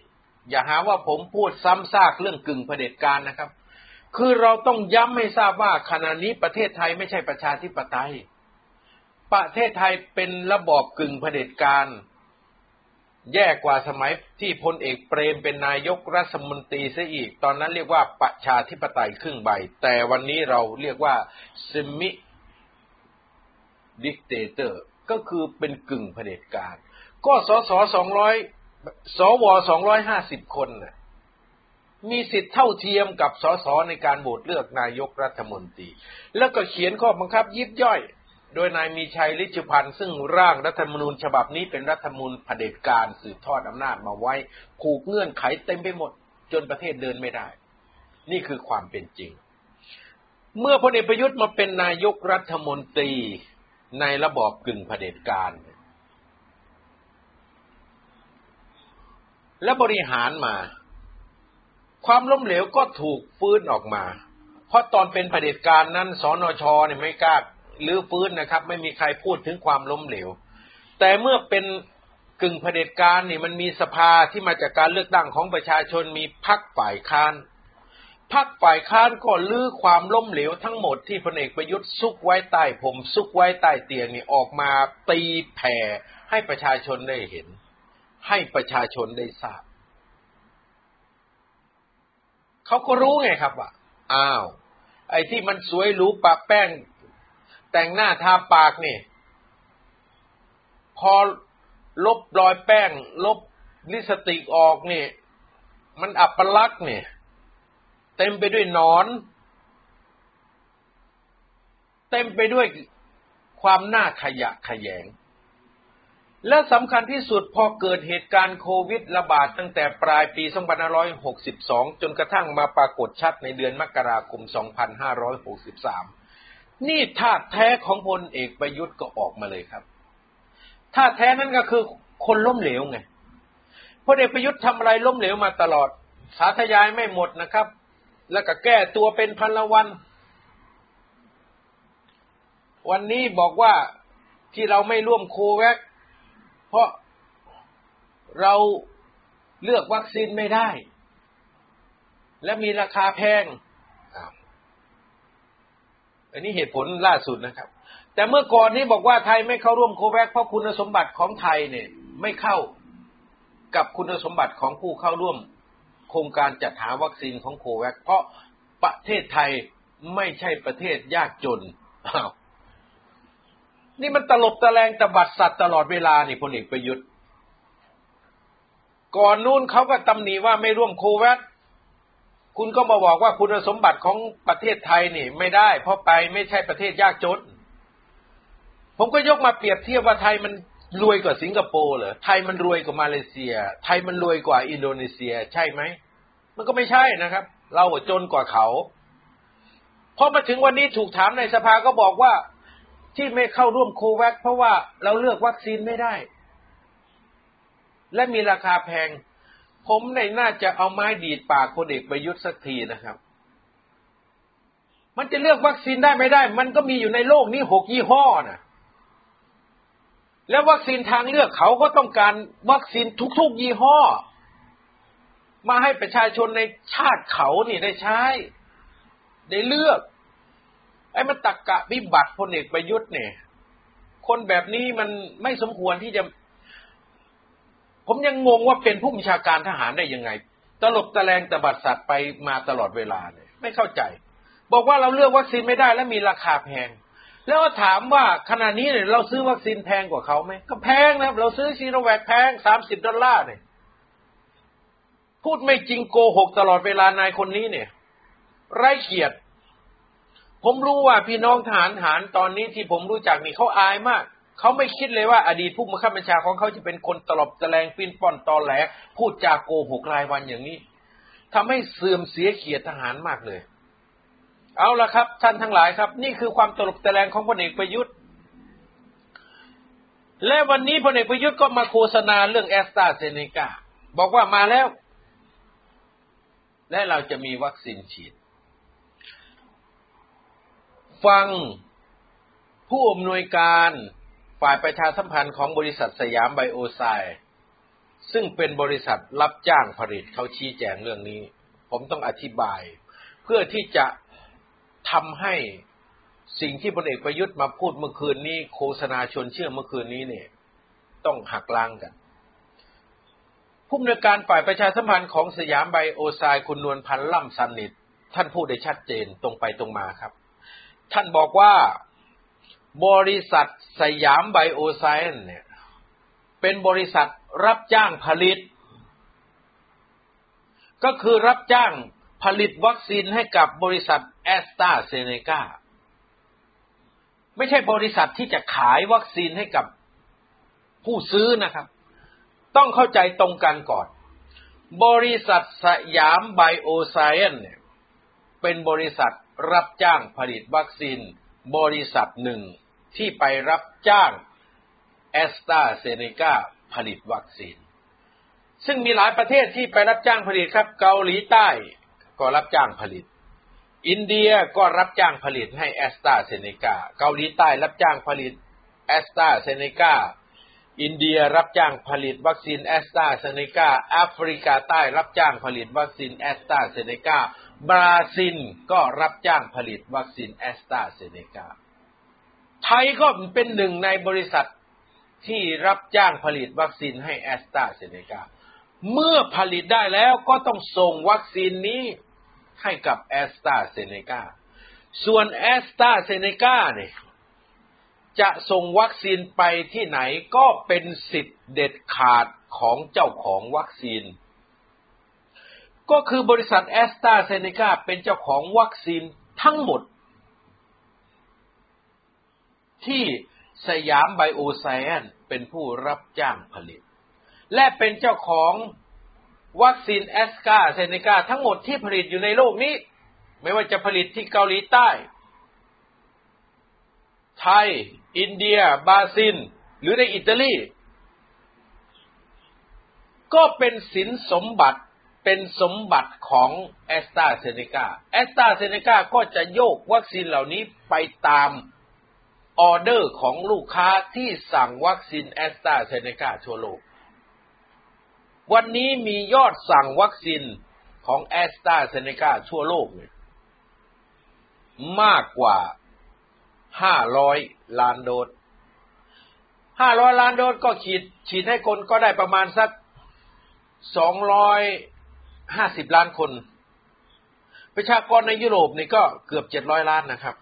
อย่าหาว่าผมพูดซ้ำซากเรื่องกึ่งเผด็จการนะครับคือเราต้องย้ำให้ทราบว่าขณะนี้ประเทศไทยไม่ใช่ประชาธิปไตยประเทศไทยเป็นระบอบกึ่งเผด็จการแย่กว่าสมัยที่พลเอกเปรมเป็นนายกรัฐมนตรีซะอีกตอนนั้นเรียกว่าประชาธิปไตยครึ่งใบแต่วันนี้เราเรียกว่าซิมิดิกเตเตอร์ก็คือเป็นกึ่งเผด็จการก็สสสองร้อยสวสองร้อยห้าสิบคนน่ะมีสิทธิ์เท่าเทียมกับสสในการโหวตเลือกนายกรัฐมนตรีแล้วก็เขียนข้อบังคับยิบย่อยโดยนายมีชัยฤชุพันธ์ซึ่งร่างรัฐธรรมนูญฉบับนี้เป็นรัฐธรรมนูญเผด็จการสืบทอดอำนาจมาไว้ผูกเงื่อนไขเต็มไปหมดจนประเทศเดินไม่ได้นี่คือความเป็นจริงเมื่อพลเอกประยุทธ์มาเป็นนายกรัฐมนตรีในระบอบกึ่งเผด็จการและบริหารมาความล้มเหลวก็ถูกฟื้นออกมาเพราะตอนเป็นเผด็จการนั้นสนช.เนี่ยไม่กล้าหรือฟื้นนะครับไม่มีใครพูดถึงความล้มเหลวแต่เมื่อเป็นกึ่งเผด็จการนี่มันมีสภาที่มาจากการเลือกตั้งของประชาชนมีพรรคฝ่ายค้านพรรคฝ่ายค้านก็ลื้อความล้มเหลวทั้งหมดที่พลเอกประยุทธ์ซุกไว้ใต้ผมซุกไว้ใต้เตียงนี่ออกมาตีแผ่ให้ประชาชนได้เห็นให้ประชาชนได้ทราบเขาก็รู้ไงครับว่าอ้าวไอ้ที่มันสวยหรูปะแป้งแต่งหน้าทาปากนี่พอลบรอยแป้งลบลิปสติกออกนี่มันอัปลักษณ์นี่เต็มไปด้วยหนอนเต็มไปด้วยความน่าขยะแขยงและสำคัญที่สุดพอเกิดเหตุการณ์โควิดระบาดตั้งแต่ปลายปีสองพันห้าร้อยหกสิบสองจนกระทั่งมาปรากฏชัดในเดือนมกราคมสองพันห้าร้อยหกสิบสามนี่ท่าแท้ของพลเอกประยุทธ์ก็ออกมาเลยครับท่าแท้นั่นก็คือคนล้มเหลวไงพลเอกประยุทธ์ทำอะไรล้มเหลวมาตลอดสาธยายไม่หมดนะครับแล้วก็แก้ตัวเป็นพันละวันวันนี้บอกว่าที่เราไม่ร่วมโคแวคเพราะเราเลือกวัคซีนไม่ได้และมีราคาแพงอันนี้เหตุผลล่าสุดนะครับแต่เมื่อก่อนนี้บอกว่าไทยไม่เข้าร่วมโคแวคเพราะคุณสมบัติของไทยเนี่ยไม่เข้ากับคุณสมบัติของผู้เข้าร่วมโครงการจัดหาวัคซีนของโคแวคเพราะประเทศไทยไม่ใช่ประเทศยากจนอ้าวนี่มันตลบตะแลงตบัดสัตว์ตลอดเวลานี่พลเอกประยุทธ์ก่อนนู้นเขาก็ตำหนิว่าไม่ร่วมโคแวคคุณก็มาบอกว่าคุณสมบัติของประเทศไทยนี่ไม่ได้เพราะไปไม่ใช่ประเทศยากจนผมก็ยกมาเปรียบเทียบว่าไทยมันรวยกว่าสิงคโปร์เหรอไทยมันรวยกว่ามาเลเซียไทยมันรวยกว่าอินโดนีเซียใช่ไหมมันก็ไม่ใช่นะครับเราจนกว่าเขาพอมาถึงวันนี้ถูกถามในสภาก็บอกว่าที่ไม่เข้าร่วมโคแวคเพราะว่าเราเลือกวัคซีนไม่ได้และมีราคาแพงผมในน่าจะเอาไม้ดีดปากพลเอกประยุทธ์สักทีนะครับมันจะเลือกวัคซีนได้ไม่ได้มันก็มีอยู่ในโลกนี้หกยี่ห้อนะแล้ววัคซีนทางเลือกเขาก็ต้องการวัคซีนทุกๆยี่ห้อมาให้ประชาชนในชาติเขานี่ได้ใช้ได้เลือกไอ้มันตรรกะวิบัติพลเอกประยุทธ์เนี่ยคนแบบนี้มันไม่สมควรที่จะ ผมยังงงว่าเป็นผู้บัญชาการทหารได้ยังไงตลบตะแลงตะบัดสัตว์ไปมาตลอดเวลาเลยไม่เข้าใจบอกว่าเราเลือกวัคซีนไม่ได้และมีราคาแพงแล้วก็ถามว่าขณะนี้เนี่ยเราซื้อวัคซีนแพงกว่าเขาไหมก็แพงนะครับเราซื้อซีโนแวคแพงสามสิบดอลลาร์เนี่ยพูดไม่จริงโกหกตลอดเวลานายคนนี้เนี่ยไร้เกียรติผมรู้ว่าพี่น้องทหารหารตอนนี้ที่ผมรู้จักนี่เขาอายมากเขาไม่คิดเลยว่าอดีตผู้บังคับบัญชาของเขาจะเป็นคนตลบตะแลงปิ้นป่อนตอแหลพูดจาโกหกรายวันอย่างนี้ทำให้เสื่อมเสียเกียรติทหารมากเลยเอาละครับท่านทั้งหลายครับนี่คือความตลบตะแลงของพลเอกประยุทธ์และวันนี้พลเอกประยุทธ์ก็มาโฆษณาเรื่องแอสตราเซเนกาบอกว่ามาแล้วและเราจะมีวัคซีนฉีดฟังผู้อำนวยการฝ่ายประชาสัมพันธ์ของบริษัทสยามไบโอไซน์ซึ่งเป็นบริษัทรับจ้างผลิตเขาชี้แจงเรื่องนี้ผมต้องอธิบายเพื่อที่จะทำให้สิ่งที่พลเอกประยุทธ์มาพูดเมื่อคืนนี้โฆษณาชวนเชื่อเมื่อคืนนี้เนี่ยต้องหักล้างกันผู้อำนวยการฝ่ายประชาสัมพันธ์ของสยามไบโอไซน์คุณนวลพันธ์ล่ำสนิทท่านพูดได้ชัดเจนตรงไปตรงมาครับท่านบอกว่าบริษัทสยามไบโอไซน์เนี่ยเป็นบริษัทรับจ้างผลิตก็คือรับจ้างผลิตวัคซีนให้กับบริษัทแอสตราเซเนกาไม่ใช่บริษัทที่จะขายวัคซีนให้กับผู้ซื้อนะครับต้องเข้าใจตรงกันก่อนบริษัทสยามไบโอไซน์เนี่ยเป็นบริษัทรับจ้างผลิตวัคซีนบริษัทหนึ่งที่ไปรับจ้างแอสตราเซเนกาผลิตวัคซีนซึ่งมีหลายประเทศที่ไปรับจ้างผลิตครับเกาหลีใต้ก็รับจ้างผลิตอินเดียก็รับจ้างผลิตให้แอสตราเซเนกาเกาหลีใต้รับจ้างผลิตแอสตราเซเนกาอินเดียรับจ้างผลิตวัคซีนแอสตราเซเนกาแอฟริกาใต้รับจ้างผลิตวัคซีนแอสตราเซเนกาบราซิลก็รับจ้างผลิตวัคซีนแอสตราเซเนกาไทยก็เป็นหนึ่งในบริษัทที่รับจ้างผลิตวัคซีนให้แอสตราเซเนกาเมื่อผลิตได้แล้วก็ต้องส่งวัคซีนนี้ให้กับแอสตราเซเนกาส่วนแอสตราเซเนกาเนี่ยจะส่งวัคซีนไปที่ไหนก็เป็นสิทธิ์เด็ดขาดของเจ้าของวัคซีนก็คือบริษัทแอสตราเซเนกาเป็นเจ้าของวัคซีนทั้งหมดที่สยามไบโอไซเอนซ์เป็นผู้รับจ้างผลิตและเป็นเจ้าของวัคซีนแอสตราเซเนกาทั้งหมดที่ผลิตอยู่ในโลกนี้ไม่ว่าจะผลิตที่เกาหลีใต้ไทยอินเดียบราซิลหรือในอิตาลีก็เป็นสินสมบัติเป็นสมบัติของแอสตราเซเนกาแอสตราเซเนกาก็จะโยกวัคซีนเหล่านี้ไปตามออเดอร์ของลูกค้าที่สั่งวัคซีนแอสตราเซเนกาทั่วโลกวันนี้มียอดสั่งวัคซีนของแอสตราเซเนกาทั่วโลกเนี่ยมากกว่าห้าร้อยล้านโดสห้าร้อยล้านโดสก็ฉีดฉีดให้คนก็ได้ประมาณสักสองร้อยห้าสิบล้านคนประชากรในยุโรปนี่ก็เกือบเจ็ดร้อยล้านนะครับ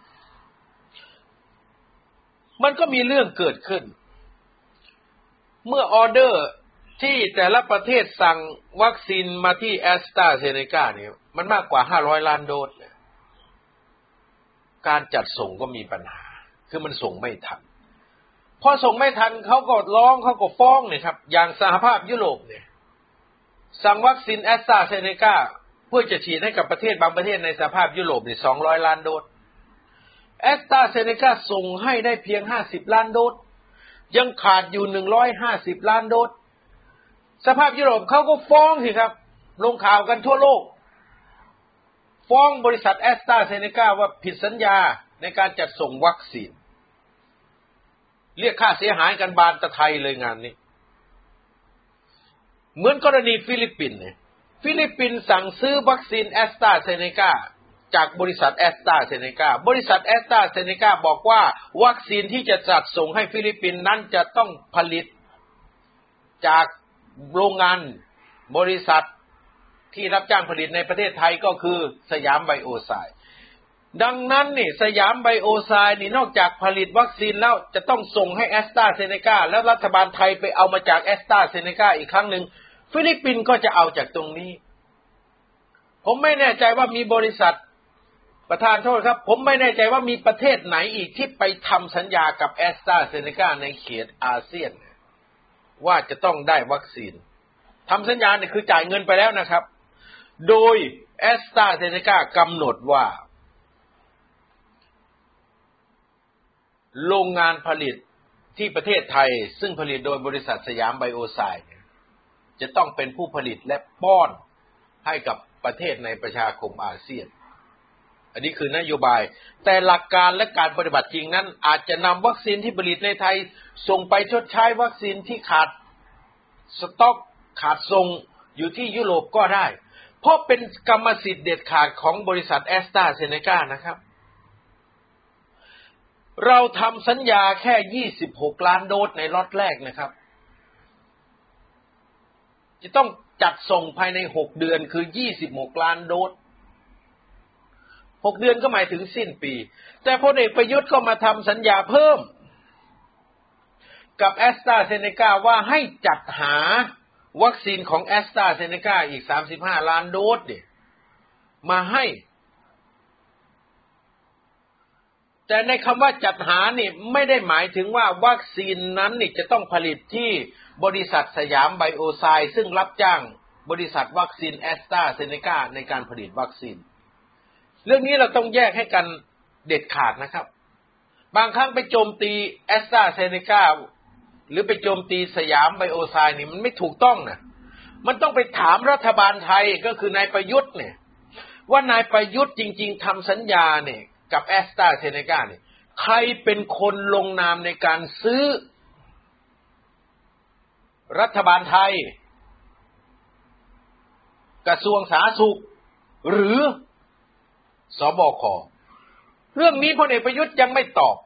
มันก็มีเรื่องเกิดขึ้นเมื่อออเดอร์ที่แต่ละประเทศสั่งวัคซีนมาที่แอสตราเซเนกาเนี่ยมันมากกว่าห้าร้อยล้านโดสการจัดส่งก็มีปัญหาคือมันส่งไม่ทันพอส่งไม่ทันเขาก็ร้องเขาก็ฟ้องเนี่ยครับอย่างสหภาพยุโรปเนี่ยสั่งวัคซีนแอสตราเซเนกาเพื่อจะฉีดให้กับประเทศบางประเทศในสหภาพยุโรปเนี่ยสองร้อยล้านโดสแอสตราเซเนกาส่งให้ได้เพียงห้าสิบล้านโดสยังขาดอยู่หนึ่งร้อยห้าสิบล้านโดสสหภาพยุโรปเขาก็ฟ้องสิครับลงข่าวกันทั่วโลกฟ้องบริษัทแอสตราเซเนกาว่าผิดสัญญาในการจัดส่งวัคซีนเรียกค่าเสียหายกันบานตะไทยเลยงานนี้เหมือนกรณีฟิลิปปินส์เนี่ยฟิลิปปินส์สั่งซื้อวัคซีนแอสตราเซเนกาจากบริษัทแอสตราเซเนกาบริษัทแอสตราเซเนกาบอกว่าวัคซีนที่จะจัดส่งให้ฟิลิปปินส์นั้นจะต้องผลิตจาก โรงงานบริษัทที่รับจ้างผลิตในประเทศไทยก็คือสยามไบโอไซด์ดังนั้นนี่สยามไบโอไซด์นี่นอกจากผลิตวัคซีนแล้วจะต้องส่งให้แอสตราเซเนกาแล้วรัฐบาลไทยไปเอามาจากแอสตราเซเนกาอีกครั้งหนึ่งฟิลิปปินส์ก็จะเอาจากตรงนี้ผมไม่แน่ใจว่ามีบริษัทประธานโทษครับผมไม่แน่ใจว่ามีประเทศไหนอีกที่ไปทำสัญญากับแอสตราเซเนกาในเขตอาเซียนว่าจะต้องได้วัคซีนทำสัญญาเนี่ยคือจ่ายเงินไปแล้วนะครับโดยแอสตราเซเนกากำหนดว่าโรงงานผลิตที่ประเทศไทยซึ่งผลิตโดยบริษัทสยามไบโอไซด์จะต้องเป็นผู้ผลิตและป้อนให้กับประเทศในประชาคมอาเซียนอันนี้คือนโยบายแต่หลักการและการปฏิบัติจริงนั้นอาจจะนำวัคซีนที่ผลิตในไทยส่งไปชดใช้วัคซีนที่ขาดสต็อกขาดส่งอยู่ที่ยุโรปก็ได้เพราะเป็นกรรมสิทธิ์เด็ดขาดของบริษัทแอสตราเซเนกานะครับเราทำสัญญาแค่ยี่สิบหกล้านโดสในล็อตแรกนะครับจะต้องจัดส่งภายในหกเดือนคือยี่สิบหกล้านโดสหกเดือนก็หมายถึงสิ้นปีแต่พลเอกประยุทธ์ก็มาทำสัญญาเพิ่มกับแอสตราเซเนกาว่าให้จัดหาวัคซีนของแอสตราเซเนกาอีกสามสิบห้าล้านโดสเนี่ยมาให้แต่ในคำว่าจัดหานี่ไม่ได้หมายถึงว่าวัคซีนนั้นนี่จะต้องผลิตที่บริษัทสยามไบโอไซด์ซึ่งรับจ้างบริษัทวัคซีนแอสตราเซเนกาในการผลิตวัคซีนเรื่องนี้เราต้องแยกให้กันเด็ดขาดนะครับบางครั้งไปโจมตีแอสตราเซเนกาหรือไปโจมตีสยามไบโอไซด์นี่มันไม่ถูกต้องนะมันต้องไปถามรัฐบาลไทยก็คือนายประยุทธ์เนี่ยว่านายประยุทธ์จริงๆทำสัญญาเนี่ยกับแอสตราเซเนกาเนี่ยใครเป็นคนลงนามในการซื้อรัฐบาลไทยกระทรวงสาธารณสุขหรือสบค.เรื่องนี้พลเอกประยุทธ์ยังไม่ตอบ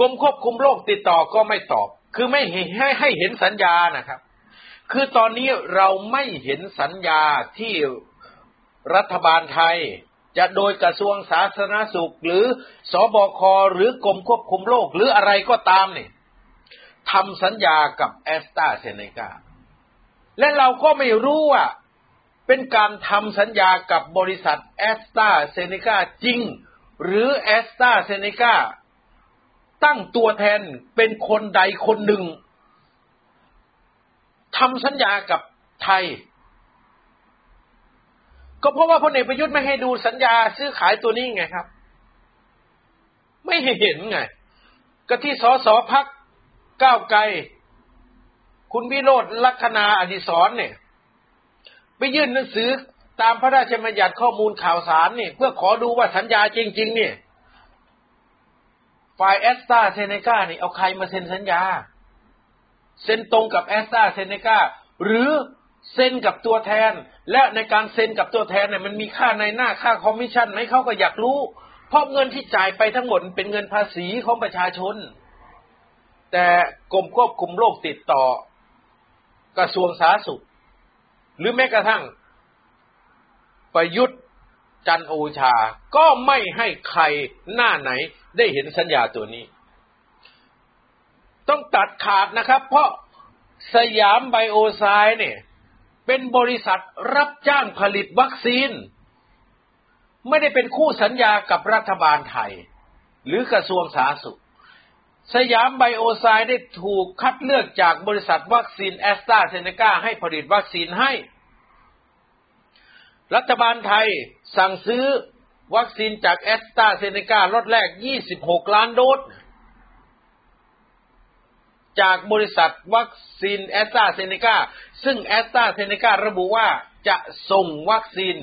กรมควบคุมโรคติดต่อก็ไม่ตอบคือไม่ให้ให้เห็นสัญญานะครับคือตอนนี้เราไม่เห็นสัญญาที่รัฐบาลไทยจะโดยกระทรวงสาธารณสุขหรือสบค.หรือกรมควบคุมโรคหรืออะไรก็ตามเนี่ยทำสัญญากับแอสตราเซเนกาและเราก็ไม่รู้ว่าเป็นการทำสัญญากับบริษัทแอสตราเซเนกาจริงหรือแอสตราเซเนกาตั้งตัวแทนเป็นคนใดคนหนึ่งทำสัญญากับไทยก็เพราะว่าพลเอกประยุทธ์ไม่ให้ดูสัญญาซื้อขายตัวนี้ไงครับไม่เห็นไงก็ที่สสพรรคก้าวไกลคุณวิโรจน์ลักษณาอดิศรเนี่ยไปยื่นหนังสือตามพระราชบัญญัติข้อมูลข่าวสารนี่เพื่อขอดูว่าสัญญาจริงๆนี่ฝ่ายแอสตราเซเนกานี่เอาใครมาเซ็นสัญญาเซ็นตรงกับแอสตราเซเนกาหรือเซ็นกับตัวแทนและในการเซ็นกับตัวแทนเนี่ยมันมีค่าในหน้าค่าคอมมิชชั่นไหมเขาก็อยากรู้เพราะเงินที่จ่ายไปทั้งหมดเป็นเงินภาษีของประชาชนแต่กรมควบคุมโรคติดต่อกระทรวงสาธารณสุขหรือแม้กระทั่งประยุทธ์จันทร์โอชาก็ไม่ให้ใครหน้าไหนได้เห็นสัญญาตัวนี้ต้องตัดขาดนะครับเพราะสยามไบโอไซด์เนี่ยเป็นบริษัทรับจ้างผลิตวัคซีนไม่ได้เป็นคู่สัญญากับรัฐบาลไทยหรือกระทรวงสาธารณสุขสยามไบโอไซด์ได้ถูกคัดเลือกจากบริษัทวัคซีนแอสตราเซเนกาให้ผลิตวัคซีนให้รัฐบาลไทยสั่งซื้อวัคซีนจากแอสตราเซเนกาล็อตแรกยี่สิบหกล้านโดสจากบริษัทวัคซีนแอสตราเซเนกาซึ่งแอสตราเซเนการะบุว่าจะส่งวัคซีน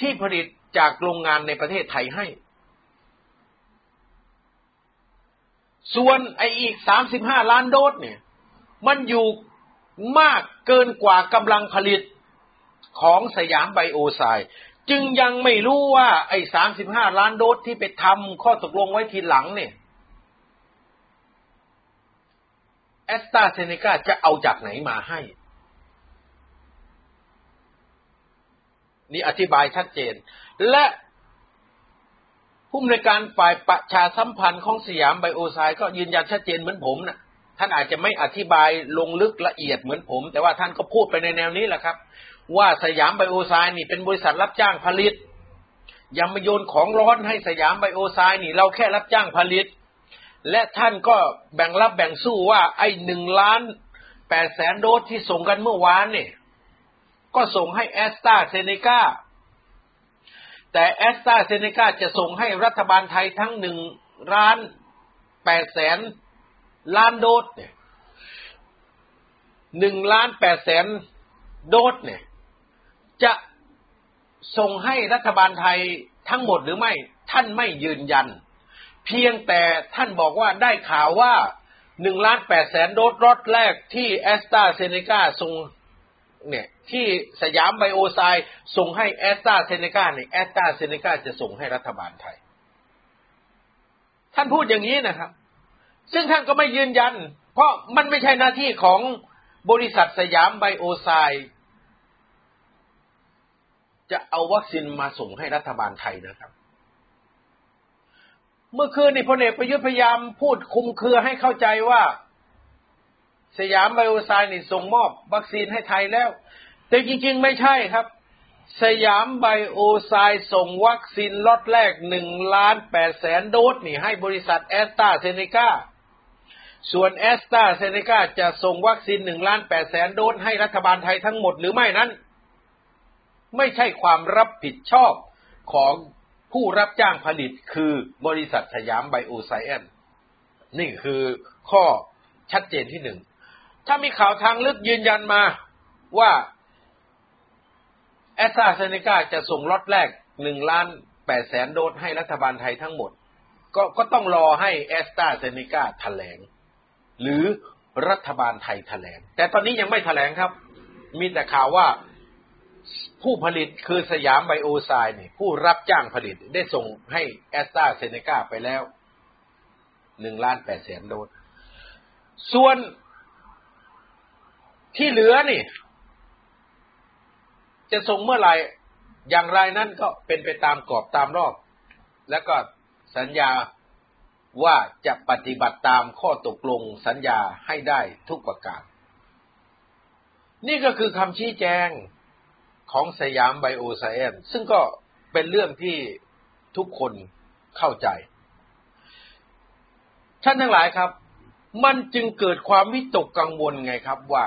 ที่ผลิตจากโรงงานในประเทศไทยให้ส่วนไอ้อีกสามสิบห้าล้านโดสเนี่ยมันอยู่มากเกินกว่ากำลังผลิตของสยามไบโอไซด์จึงยังไม่รู้ว่าไอ้สามสิบห้าล้านโดสที่ไปทำข้อตกลงไว้ทีหลังเนี่ยแอสตราเซเนกาจะเอาจากไหนมาให้ นี่อธิบายชัดเจนและผู้อำนวยการฝ่ายประชาสัมพันธ์ของสยามไบโอไซด์ก็ยืนยันชัดเจนเหมือนผมนะท่านอาจจะไม่อธิบายลงลึกละเอียดเหมือนผมแต่ว่าท่านก็พูดไปในแนวนี้แหละครับว่าสยามไบโอไซด์นี่เป็นบริษัทรับจ้างผลิตอย่ามาโยนของร้อนให้สยามไบโอไซด์นี่เราแค่รับจ้างผลิตและท่านก็แบ่งรับแบ่งสู้ว่าไอ้หนึ่งล้านแปดแสนโดสที่ส่งกันเมื่อวานนี่ก็ส่งให้แอสตราเซเนกาแต่แอสตราเซเนกาจะส่งให้รัฐบาลไทยทั้งหนึ่งล้านแปดแสนล้านโดสเนี่ยหนึ่งล้านแปดแสนโดสเนี่ยจะส่งให้รัฐบาลไทยทั้งหมดหรือไม่ท่านไม่ยืนยันเพียงแต่ท่านบอกว่าได้ข่าวว่า หนึ่งจุดแปด แสนโดสล็อตแรกที่ AstraZeneca ส่งเนี่ยที่สยามไบโอไซด์ส่งให้ AstraZeneca เนี่ย AstraZeneca จะส่งให้รัฐบาลไทยท่านพูดอย่างนี้นะครับซึ่งท่านก็ไม่ยืนยันเพราะมันไม่ใช่หน้าที่ของบริษัทสยามไบโอไซด์จะเอาวัคซีนมาส่งให้รัฐบาลไทยนะครับเมื่อคืนนี่พลเอกประยุทธ์พยายามพูดคุมเครือให้เข้าใจว่าสยามไบโอไซน์นี่ส่งมอบวัคซีนให้ไทยแล้วแต่จริงๆไม่ใช่ครับสยามไบโอไซน์ส่งวัคซีนล็อตแรก หนึ่งจุดแปด ล้านแสนโดสนี่ให้บริษัท AstraZeneca ส่วน AstraZeneca จะส่งวัคซีน หนึ่งจุดแปด ล้านแสนโดสให้รัฐบาลไทยทั้งหมดหรือไม่นั้นไม่ใช่ความรับผิดชอบของผู้รับจ้างผลิตคือบริษัทสยามไบโอไซแอนซ์นี่คือข้อชัดเจนที่หนึ่งถ้ามีข่าวทางลึกยืนยันมาว่าแอสตราเซเนกาจะส่งล็อตแรกหนึ่งล้านแปดแสนโดสให้รัฐบาลไทยทั้งหมด ก็ ก็ต้องรอให้แอสตราเซเนกาแถลงหรือรัฐบาลไทยแถลงแต่ตอนนี้ยังไม่แถลงครับมีแต่ข่าวว่าผู้ผลิตคือสยามไบโอไซน์นี่ผู้รับจ้างผลิตได้ส่งให้แอสตราเซเนกาไปแล้ว หนึ่งจุดแปด ล้านโดสส่วนที่เหลือนี่จะส่งเมื่อไหร่อย่างไรนั้นก็เป็นไปตามกรอบตามรอบแล้วก็สัญญาว่าจะปฏิบัติตามข้อตกลงสัญญาให้ได้ทุกประการนี่ก็คือคำชี้แจงของสยามไบโอไซเอนซ์ซึ่งก็เป็นเรื่องที่ทุกคนเข้าใจท่านทั้งหลายครับมันจึงเกิดความวิตกกังวลไงครับว่า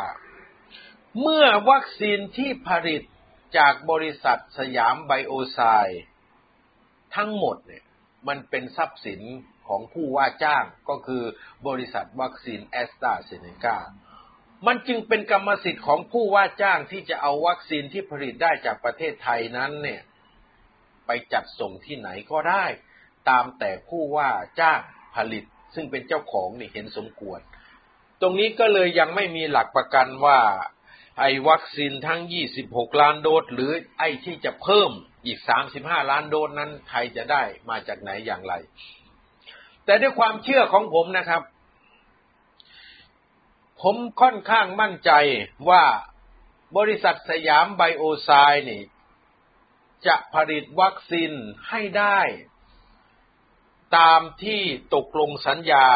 เมื่อวัคซีนที่ผลิตจากบริษัทสยามไบโอไซด์ทั้งหมดเนี่ยมันเป็นทรัพย์สินของผู้ว่าจ้างก็คือบริษัทวัคซีนแอสตราเซเนกามันจึงเป็นกรรมสิทธิ์ของผู้ว่าจ้างที่จะเอาวัคซีนที่ผลิตได้จากประเทศไทยนั้นเนี่ยไปจัดส่งที่ไหนก็ได้ตามแต่ผู้ว่าจ้างผลิตซึ่งเป็นเจ้าของนี่เห็นสมควรตรงนี้ก็เลยยังไม่มีหลักประกันว่าไอ้วัคซีนทั้งยี่สิบหกล้านโดสหรือไอ้ที่จะเพิ่มอีกสามสิบห้าล้านโดสนั้นไทยจะได้มาจากไหนอย่างไรแต่ด้วยความเชื่อของผมนะครับผมค่อนข้างมั่นใจว่าบริษัทสยามไบโอไซน์นี่จะผลิตวัคซีนให้ได้ตามที่ตกลงสัญญา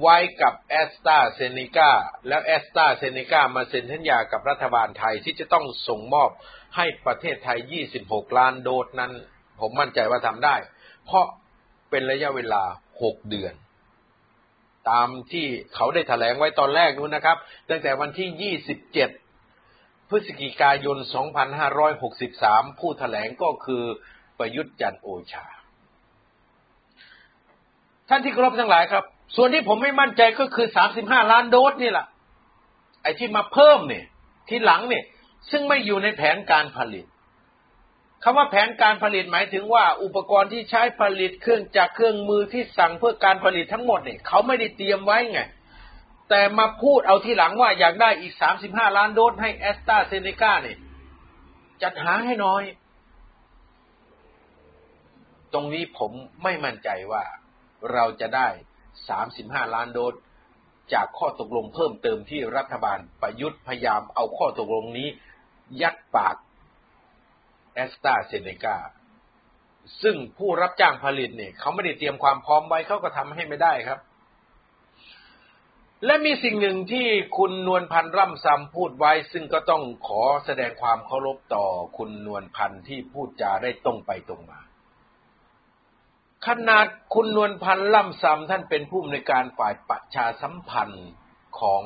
ไว้กับแอสตราเซเนกาแล้วแอสตราเซเนกามาเซ็นสัญญากับรัฐบาลไทยที่จะต้องส่งมอบให้ประเทศไทยยี่สิบหกล้านโดสนั้นผมมั่นใจว่าทำได้เพราะเป็นระยะเวลาหกเดือนตามที่เขาได้แถลงไว้ตอนแรกนู้นนะครับตั้งแต่วันที่ ยี่สิบเจ็ด พฤศจิกายน สองพันห้าร้อยหกสิบสาม ผู้แถลงก็คือประยุทธ์จันทร์โอชาท่านที่เคารพทั้งหลายครับส่วนที่ผมไม่มั่นใจก็คือสามสิบห้าล้านโดสนี่แหละไอ้ที่มาเพิ่มเนี่ยที่หลังเนี่ยซึ่งไม่อยู่ในแผนการผลิตคำว่าแผนการผลิตหมายถึงว่าอุปกรณ์ที่ใช้ผลิตเครื่องจักรเครื่องมือที่สั่งเพื่อการผลิตทั้งหมดเนี่ยเขาไม่ได้เตรียมไว้ไงแต่มาพูดเอาทีหลังว่าอยากได้อีกสามสิบห้าล้านโดสให้แอสตราเซเนกาเนี่ยจัดหาให้น้อยตรงนี้ผมไม่มั่นใจว่าเราจะได้สามสิบห้าล้านโดสจากข้อตกลงเพิ่มเติมที่รัฐบาลประยุทธ์พยายามเอาข้อตกลงนี้ยัดปาก แอสตราเซเนกาซึ่งผู้รับจ้างผลิตเนี่ยเขาไม่ได้เตรียมความพร้อมไว้เขาก็ทำให้ไม่ได้ครับและมีสิ่งหนึ่งที่คุณนวลพันธ์ร่ำซ้ำพูดไว้ซึ่งก็ต้องขอแสดงความเคารพต่อคุณนวลพันธ์ที่พูดจาได้ตรงไปตรงมาขนาดคุณนวลพันธ์ร่ำซ้ำท่านเป็นผู้อำนวยการฝ่ายประชาสัมพันธ์ของ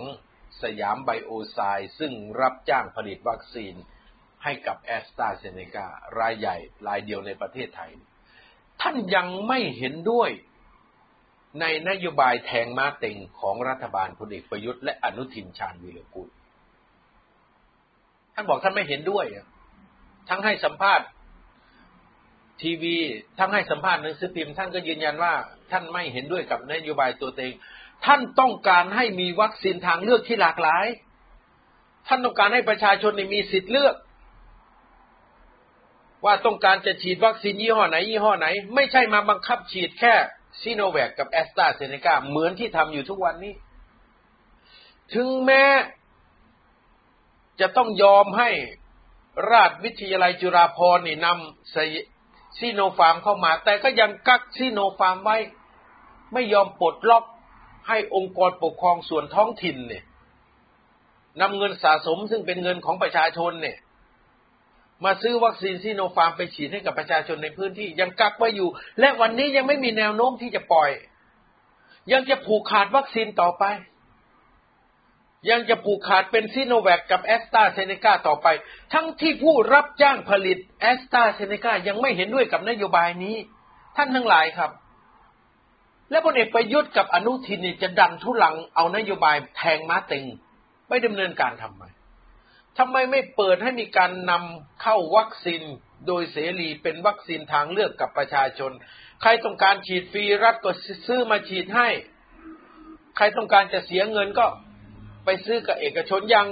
สยามไบโอไซน์ซึ่งรับจ้างผลิตวัคซีนให้กับแอสตราเซเนการายใหญ่รายเดียวในประเทศไทยท่านยังไม่เห็นด้วยในนโยบายแทงม้าเต็งของรัฐบาลพลเอกประยุทธ์และอนุทินชาญวีรกูลท่านบอกท่านไม่เห็นด้วยทั้งให้สัมภาษณ์ทีวีทั้งให้สัมภาษณ์หนังสือพิมพ์ท่านก็ยืนยันว่าท่านไม่เห็นด้วยกับนโยบายตัวเองท่านต้องการให้มีวัคซีนทางเลือกที่หลากหลายท่านต้องการให้ประชาชนมีสิทธิ์เลือกว่าต้องการจะฉีดวัคซีนยี่ห้อไหนยี่ห้อไหนไม่ใช่มาบังคับฉีดแค่ซีโนแวคกับแอสตราเซเนกาเหมือนที่ทำอยู่ทุกวันนี้ถึงแม้จะต้องยอมให้ราชวิทยาลัยจุฬาภรณ์นำซีโนฟาร์มเข้ามาแต่ก็ยังกักซีโนฟาร์มไว้ไม่ยอมปลดล็อกให้องค์กรปกครองส่วนท้องถิ่นเนี่ยนำเงินสะสมซึ่งเป็นเงินของประชาชนเนี่ยมาซื้อวัคซีนซีโนฟาร์มไปฉีดให้กับประชาชนในพื้นที่ยังกักไว้อยู่และวันนี้ยังไม่มีแนวโน้มที่จะปล่อยยังจะผูกขาดวัคซีนต่อไปยังจะผูกขาดเป็นซีโนแวคกับแอสตราเซเนกาต่อไปทั้งที่ผู้รับจ้างผลิตแอสตราเซเนกายังไม่เห็นด้วยกับนโยบายนี้ท่านทั้งหลายครับและพลเอกประยุทธ์กับอนุทินจะดันทุลังเอานโยบายแทงม้าเต็งไม่ดำเนินการทำไมทำไมไม่เปิดให้มีการนำเข้าวัคซีนโดยเสรีเป็นวัคซีนทางเลือกกับประชาชนใครต้องการฉีดฟรีรัฐก็ซื้อมาฉีดให้ใครต้องการจะเสียเงินก็ไปซื้อกับเอกชนอย่าง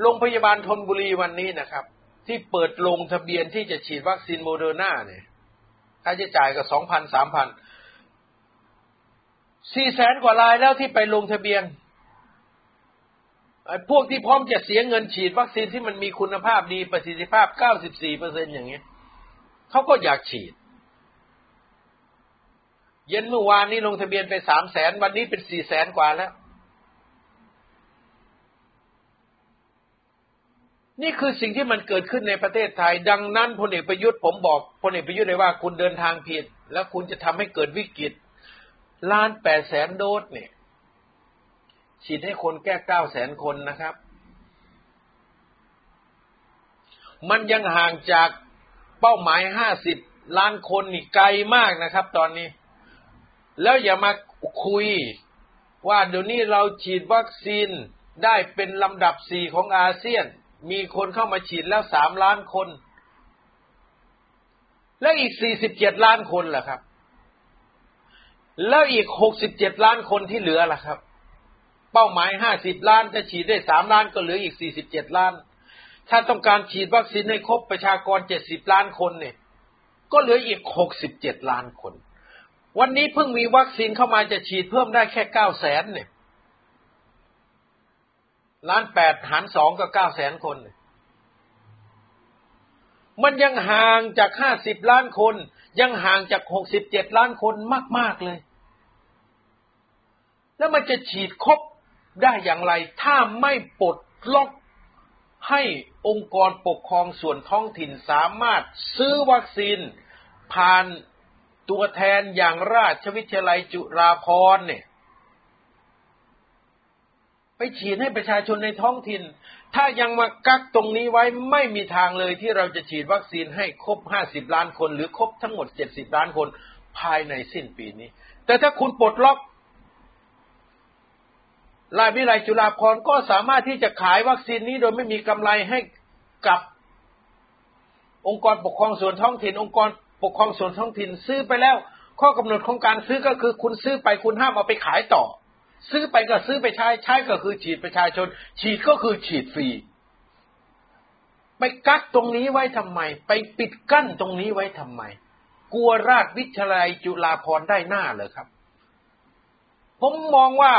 โรงพยาบาลธนบุรีวันนี้นะครับที่เปิดลงทะเบียนที่จะฉีดวัคซีนโมเดอร์นาเนี่ยค่าใช้จ่ายก็ สองพัน สามพัน สี่แสน กว่ารายแล้วที่ไปลงทะเบียนพวกที่พร้อมจะเสียเงินฉีดวัคซีนที่มันมีคุณภาพดีประสิทธิภาพ เก้าสิบสี่เปอร์เซ็นต์ อย่างเงี้ยเขาก็อยากฉีดเย็นเมื่อวานนี้ลงทะเบียนไป สามแสน วันนี้เป็น สี่แสน กว่าแล้วนี่คือสิ่งที่มันเกิดขึ้นในประเทศไทยดังนั้นพลเอกประยุทธ์ผมบอกพลเอกประยุทธ์เลยว่าคุณเดินทางผิดแล้วคุณจะทำให้เกิดวิกฤตล้าน แปดแสน โดสเนี่ยฉีดให้คนแก้เก้าแสนคนนะครับมันยังห่างจากเป้าหมายห้าสิบล้านคนนี่ไกลมากนะครับตอนนี้แล้วอย่ามาคุยว่าเดี๋ยวนี้เราฉีดวัคซีนได้เป็นลำดับสี่ของอาเซียนมีคนเข้ามาฉีดแล้วสามล้านคนและอีกสี่สิบเจ็ดล้านคนล่ะครับแล้วอีกหกสิบเจ็ดล้านคนที่เหลือล่ะครับเป้าหมายห้าสิบล้านจะฉีดได้สามล้านก็เหลืออีกสี่สิบเจ็ดล้านถ้าต้องการฉีดวัคซีนให้ครบประชากรเจ็ดสิบล้านคนเนี่ยก็เหลืออีกหกสิบเจ็ดล้านคนวันนี้เพิ่งมีวัคซีนเข้ามาจะฉีดเพิ่มได้แค่ เก้าแสน เนี่ยล้าน แปด หาร สอง ก็ เก้าแสน คนมันยังห่างจากห้าสิบล้านคนยังห่างจากหกสิบเจ็ดล้านคนมากๆเลยแล้วมันจะฉีดครบได้อย่างไรถ้าไม่ปลดล็อกให้องค์กรปกครองส่วนท้องถิ่นสามารถซื้อวัคซีนผ่านตัวแทนอย่างราชวิทยาลัยจุฬาภรณ์เนี่ยไปฉีดให้ประชาชนในท้องถิ่นถ้ายังมากักตรงนี้ไว้ไม่มีทางเลยที่เราจะฉีดวัคซีนให้ครบห้าสิบล้านคนหรือครบทั้งหมดเจ็ดสิบล้านคนภายในสิ้นปีนี้แต่ถ้าคุณปลดล็อกราชวิทยาลัยจุฬาภรณ์ก็สามารถที่จะขายวัคซีนนี้โดยไม่มีกำไรให้กับองค์กรปกครองส่วนท้องถิ่นองค์กรปกครองส่วนท้องถิ่นซื้อไปแล้วข้อกำหนดของการซื้อก็คือคุณซื้อไปคุณห้ามเอาไปขายต่อซื้อไปก็ซื้อไปใช้ใช้ก็คือฉีดประชาชนฉีดก็คือฉีดฟรีไปกักตรงนี้ไว้ทำไมไปปิดกั้นตรงนี้ไว้ทำไมกลัวราชวิทยาลัยจุฬาภรณ์ได้หน้าเหรอครับผมมองว่า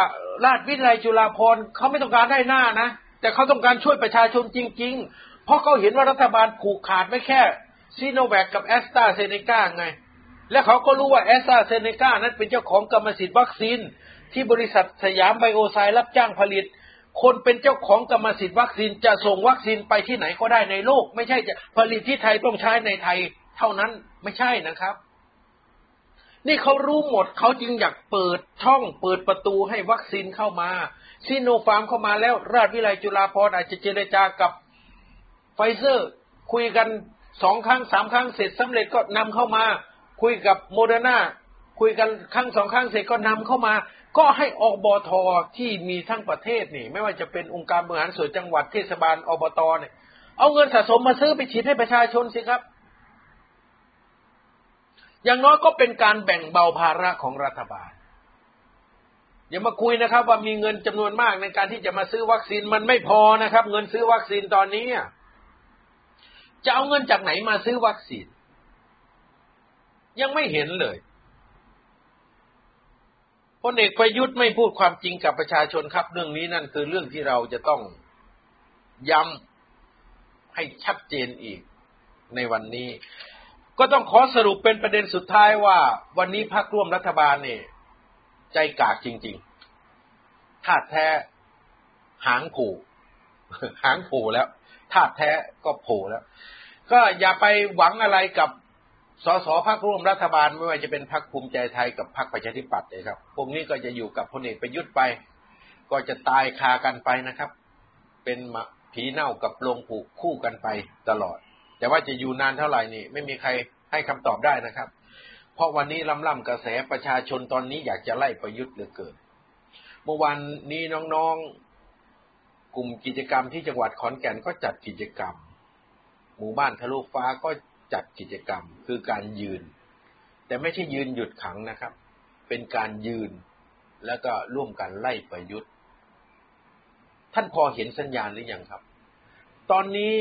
ราชวิทยาลัยจุฬาภรณ์เขาไม่ต้องการได้หน้านะแต่เขาต้องการช่วยประชาชนจริง เพราะเขาเห็นว่ารัฐบาลผูกขาดไม่แค่ซีโนแวคกับแอสตราเซเนกาไงและเขาก็รู้ว่าแอสตราเซเนกานั้นเป็นเจ้าของกรรมสิทธิ์วัคซีนที่บริษัทสยามไบโอไซน์รับจ้างผลิตคนเป็นเจ้าของกรรมสิทธิ์วัคซีนจะส่งวัคซีนไปที่ไหนก็ได้ในโลกไม่ใช่จะผลิตที่ไทยต้องใช้ในไทยเท่านั้นไม่ใช่นะครับนี่เขารู้หมดเขาจึงอยากเปิดช่องเปิดประตูให้วัคซีนเข้ามาซิโนฟาร์มเข้ามาแล้วราชวิทยาลัยจุฬาภรณ์อาจจะเจรจากับไฟเซอร์คุยกันสองครั้งสามครั้งเสร็จสำเร็จก็นำเข้ามาคุยกับโมเดอร์นาคุยกันครั้งสองครั้งเสร็จก็นำเข้ามาก็ให้อบท.ที่มีทั้งประเทศนี่ไม่ว่าจะเป็นองค์การบริหารส่วนจังหวัดเทศบาลอบต.เนี่ยเอาเงินสะสมมาซื้อไปฉีดให้ประชาชนสิครับอย่างน้อยก็เป็นการแบ่งเบาภาระของรัฐบาลอย่ามาคุยนะครับว่ามีเงินจำนวนมากในการที่จะมาซื้อวัคซีนมันไม่พอนะครับเงินซื้อวัคซีนตอนนี้จะเอาเงินจากไหนมาซื้อวัคซีนยังไม่เห็นเลยพลเอกประยุทธ์ไม่พูดความจริงกับประชาชนครับเรื่องนี้นั่นคือเรื่องที่เราจะต้องย้ำให้ชัดเจนอีกในวันนี้ก็ต้องขอสรุปเป็นประเด็นสุดท้ายว่าวันนี้พรรคร่วมรัฐบาลเนี่ยใจกากจริงๆธาตุแท้หางผูกหางผูกแล้วธาตุแท้ก็ผูกแล้วก็อย่าไปหวังอะไรกับสสพรรคร่วมรัฐบาลไม่ว่าจะเป็นพรรคภูมิใจไทยกับพรรคประชาธิปัตย์เลยครับพวกนี้ก็จะอยู่กับพลเอกประยุทธ์ไปก็จะตายคากันไปนะครับเป็นผีเน่ากับโลงผูกคู่กันไปตลอดแต่ว่าจะอยู่นานเท่าไหร่นี่ไม่มีใครให้คำตอบได้นะครับเพราะวันนี้ล่ำๆกระแสประชาชนตอนนี้อยากจะไล่ประยุทธ์เหลือเกินเมื่อวันนี้น้องๆกลุ่มกิจกรรมที่จังหวัดขอนแก่นก็จัดกิจกรรมหมู่บ้านทะลุฟ้าก็จัดกิจกรรมคือการยืนแต่ไม่ใช่ยืนหยุดขังนะครับเป็นการยืนแล้วก็ร่วมกันไล่ประยุทธ์ท่านพอเห็นสัญญาณหรือยังครับตอนนี้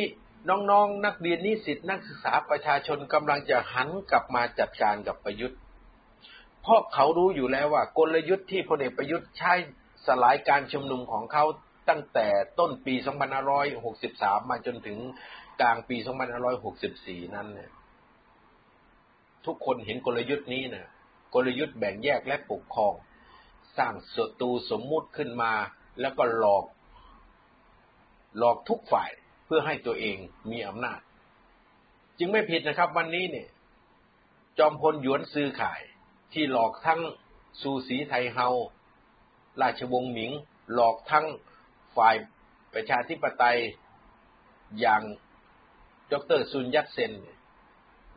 น้องๆนักเรียนนิสิตนักศึกษาประชาชนกำลังจะหันกลับมาจัดการกับประยุทธ์เพราะเขารู้อยู่แล้วว่ากลยุทธ์ที่พลเอกประยุทธ์ใช้สลายการชุมนุมของเขาตั้งแต่ต้นปีสองพันห้าร้อยหกสิบสามมาจนถึงกลางปีสองพันห้าร้อยหกสิบสี่นั้นเนี่ยทุกคนเห็นกลยุทธ์นี้นะกลยุทธ์แบ่งแยกและปกครองสร้างศัตรูสมมุติขึ้นมาแล้วก็หลอกหลอกทุกฝ่ายเพื่อให้ตัวเองมีอำนาจจึงไม่ผิดนะครับวันนี้เนี่ยจอมพลหยวนซื้อขายที่หลอกทั้งซูสีไทเฮาราชวงศ์หมิงหลอกทั้งฝ่ายประชาธิปไตยอย่างดร.ซุนยัตเซน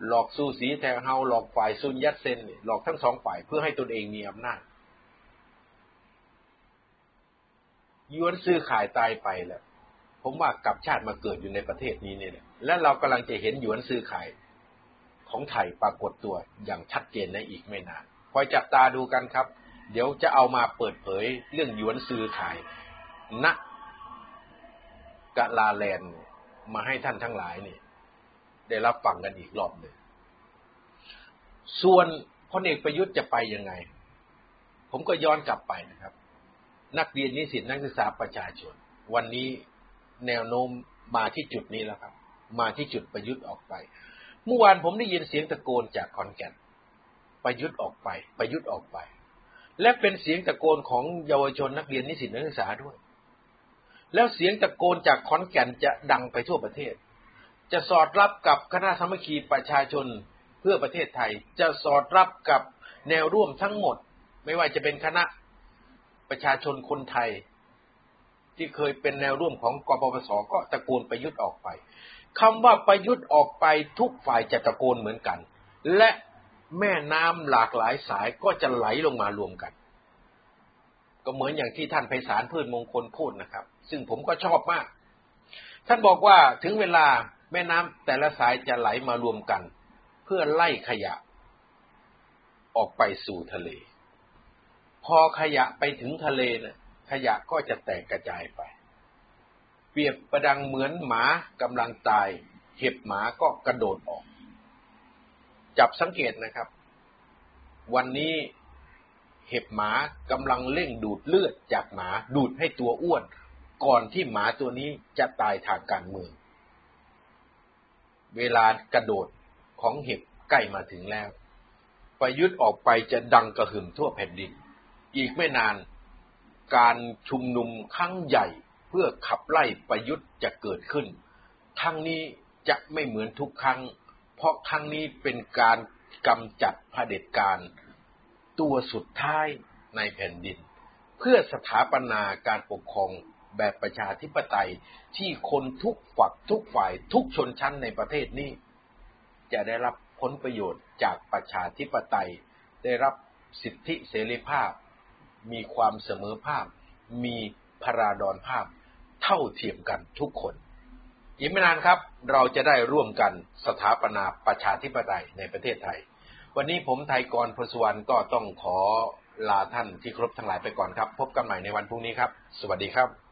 หลอกซูสีไทเฮาหลอกฝ่ายซุนยัตเซนหลอกทั้งสองฝ่ายเพื่อให้ตนเองมีอำนาจหยวนซื้อขายตายไปแล้วผมว่ากลับชาติมาเกิดอยู่ในประเทศนี้เนี่ยและเรากำลังจะเห็นหยวนซื้อขายของไทยปรากฏตัวอย่างชัดเจนในอีกไม่นานคอยจับตาดูกันครับเดี๋ยวจะเอามาเปิดเผยเรื่องหยวนซื้อขายณกะลาแลนด์มาให้ท่านทั้งหลายนี่ได้รับฟังกันอีกรอบหนึ่งส่วนพลเอกประยุทธ์จะไปยังไงผมก็ย้อนกลับไปนะครับนักเรียนนิสิตนักศึกษาประชาชนวันนี้แนวโน้มมาที่จุดนี้แล้วครับมาที่จุดประยุทธ์ออกไปเมื่อวานผมได้ยินเสียงตะโกนจากขอนแก่นประยุทธ์ออกไปประยุทธ์ออกไปและเป็นเสียงตะโกนของเยาวชนนักเรียนนิสิตนักศึกษาด้วยแล้วเสียงตะโกนจากขอนแก่นจะดังไปทั่วประเทศจะสอดรับกับคณะสามัคคีประชาชนเพื่อประเทศไทยจะสอดรับกับแนวร่วมทั้งหมดไม่ว่าจะเป็นคณะประชาชนคนไทยที่เคยเป็นแนวร่วมของกปปส.ก็ตะโกนประยุทธ์ออกไปคำว่าประยุทธ์ออกไปทุกฝ่ายจะตะโกนเหมือนกันและแม่น้ำหลากหลายสายก็จะไหลลงมารวมกันก็เหมือนอย่างที่ท่านไพศาลพืชมงคลพูดนะครับซึ่งผมก็ชอบมากท่านบอกว่าถึงเวลาแม่น้ำแต่ละสายจะไหลมารวมกันเพื่อไล่ขยะออกไปสู่ทะเลพอขยะไปถึงทะเลนะขยะก็จะแตกกระจายไปเปรียบประดังเหมือนหมากำลังตายเห็บหมาก็กระโดดออกจับสังเกตนะครับวันนี้เห็บหมากำลังเร่งดูดเลือดจากหมาดูดให้ตัวอ้วนก่อนที่หมาตัวนี้จะตายทางการเมือง เวลากระโดดของเห็บใกล้มาถึงแล้วประยุทธ์ออกไปจะดังกระหึ่มทั่วแผ่นดินอีกไม่นานการชุมนุมครั้งใหญ่เพื่อขับไล่ประยุทธ์จะเกิดขึ้นครั้งนี้จะไม่เหมือนทุกครั้งเพราะครั้งนี้เป็นการกำจัดเผด็จการตัวสุดท้ายในแผ่นดินเพื่อสถาปนาการปกครองแบบประชาธิปไตยที่คนทุกฝักทุกฝ่ายทุกชนชั้นในประเทศนี้จะได้รับผลประโยชน์จากประชาธิปไตยได้รับสิทธิเสรีภาพมีความเสมอภาคมีพราดรภาพเท่าเทียมกันทุกคนอีกไม่นานครับเราจะได้ร่วมกันสถาปนาประชาธิปไตยในประเทศไทยวันนี้ผมไทยกรพลสุวรรณก็ต้องขอลาท่านที่เคารพทั้งหลายไปก่อนครับพบกันใหม่ในวันพรุ่งนี้ครับสวัสดีครับ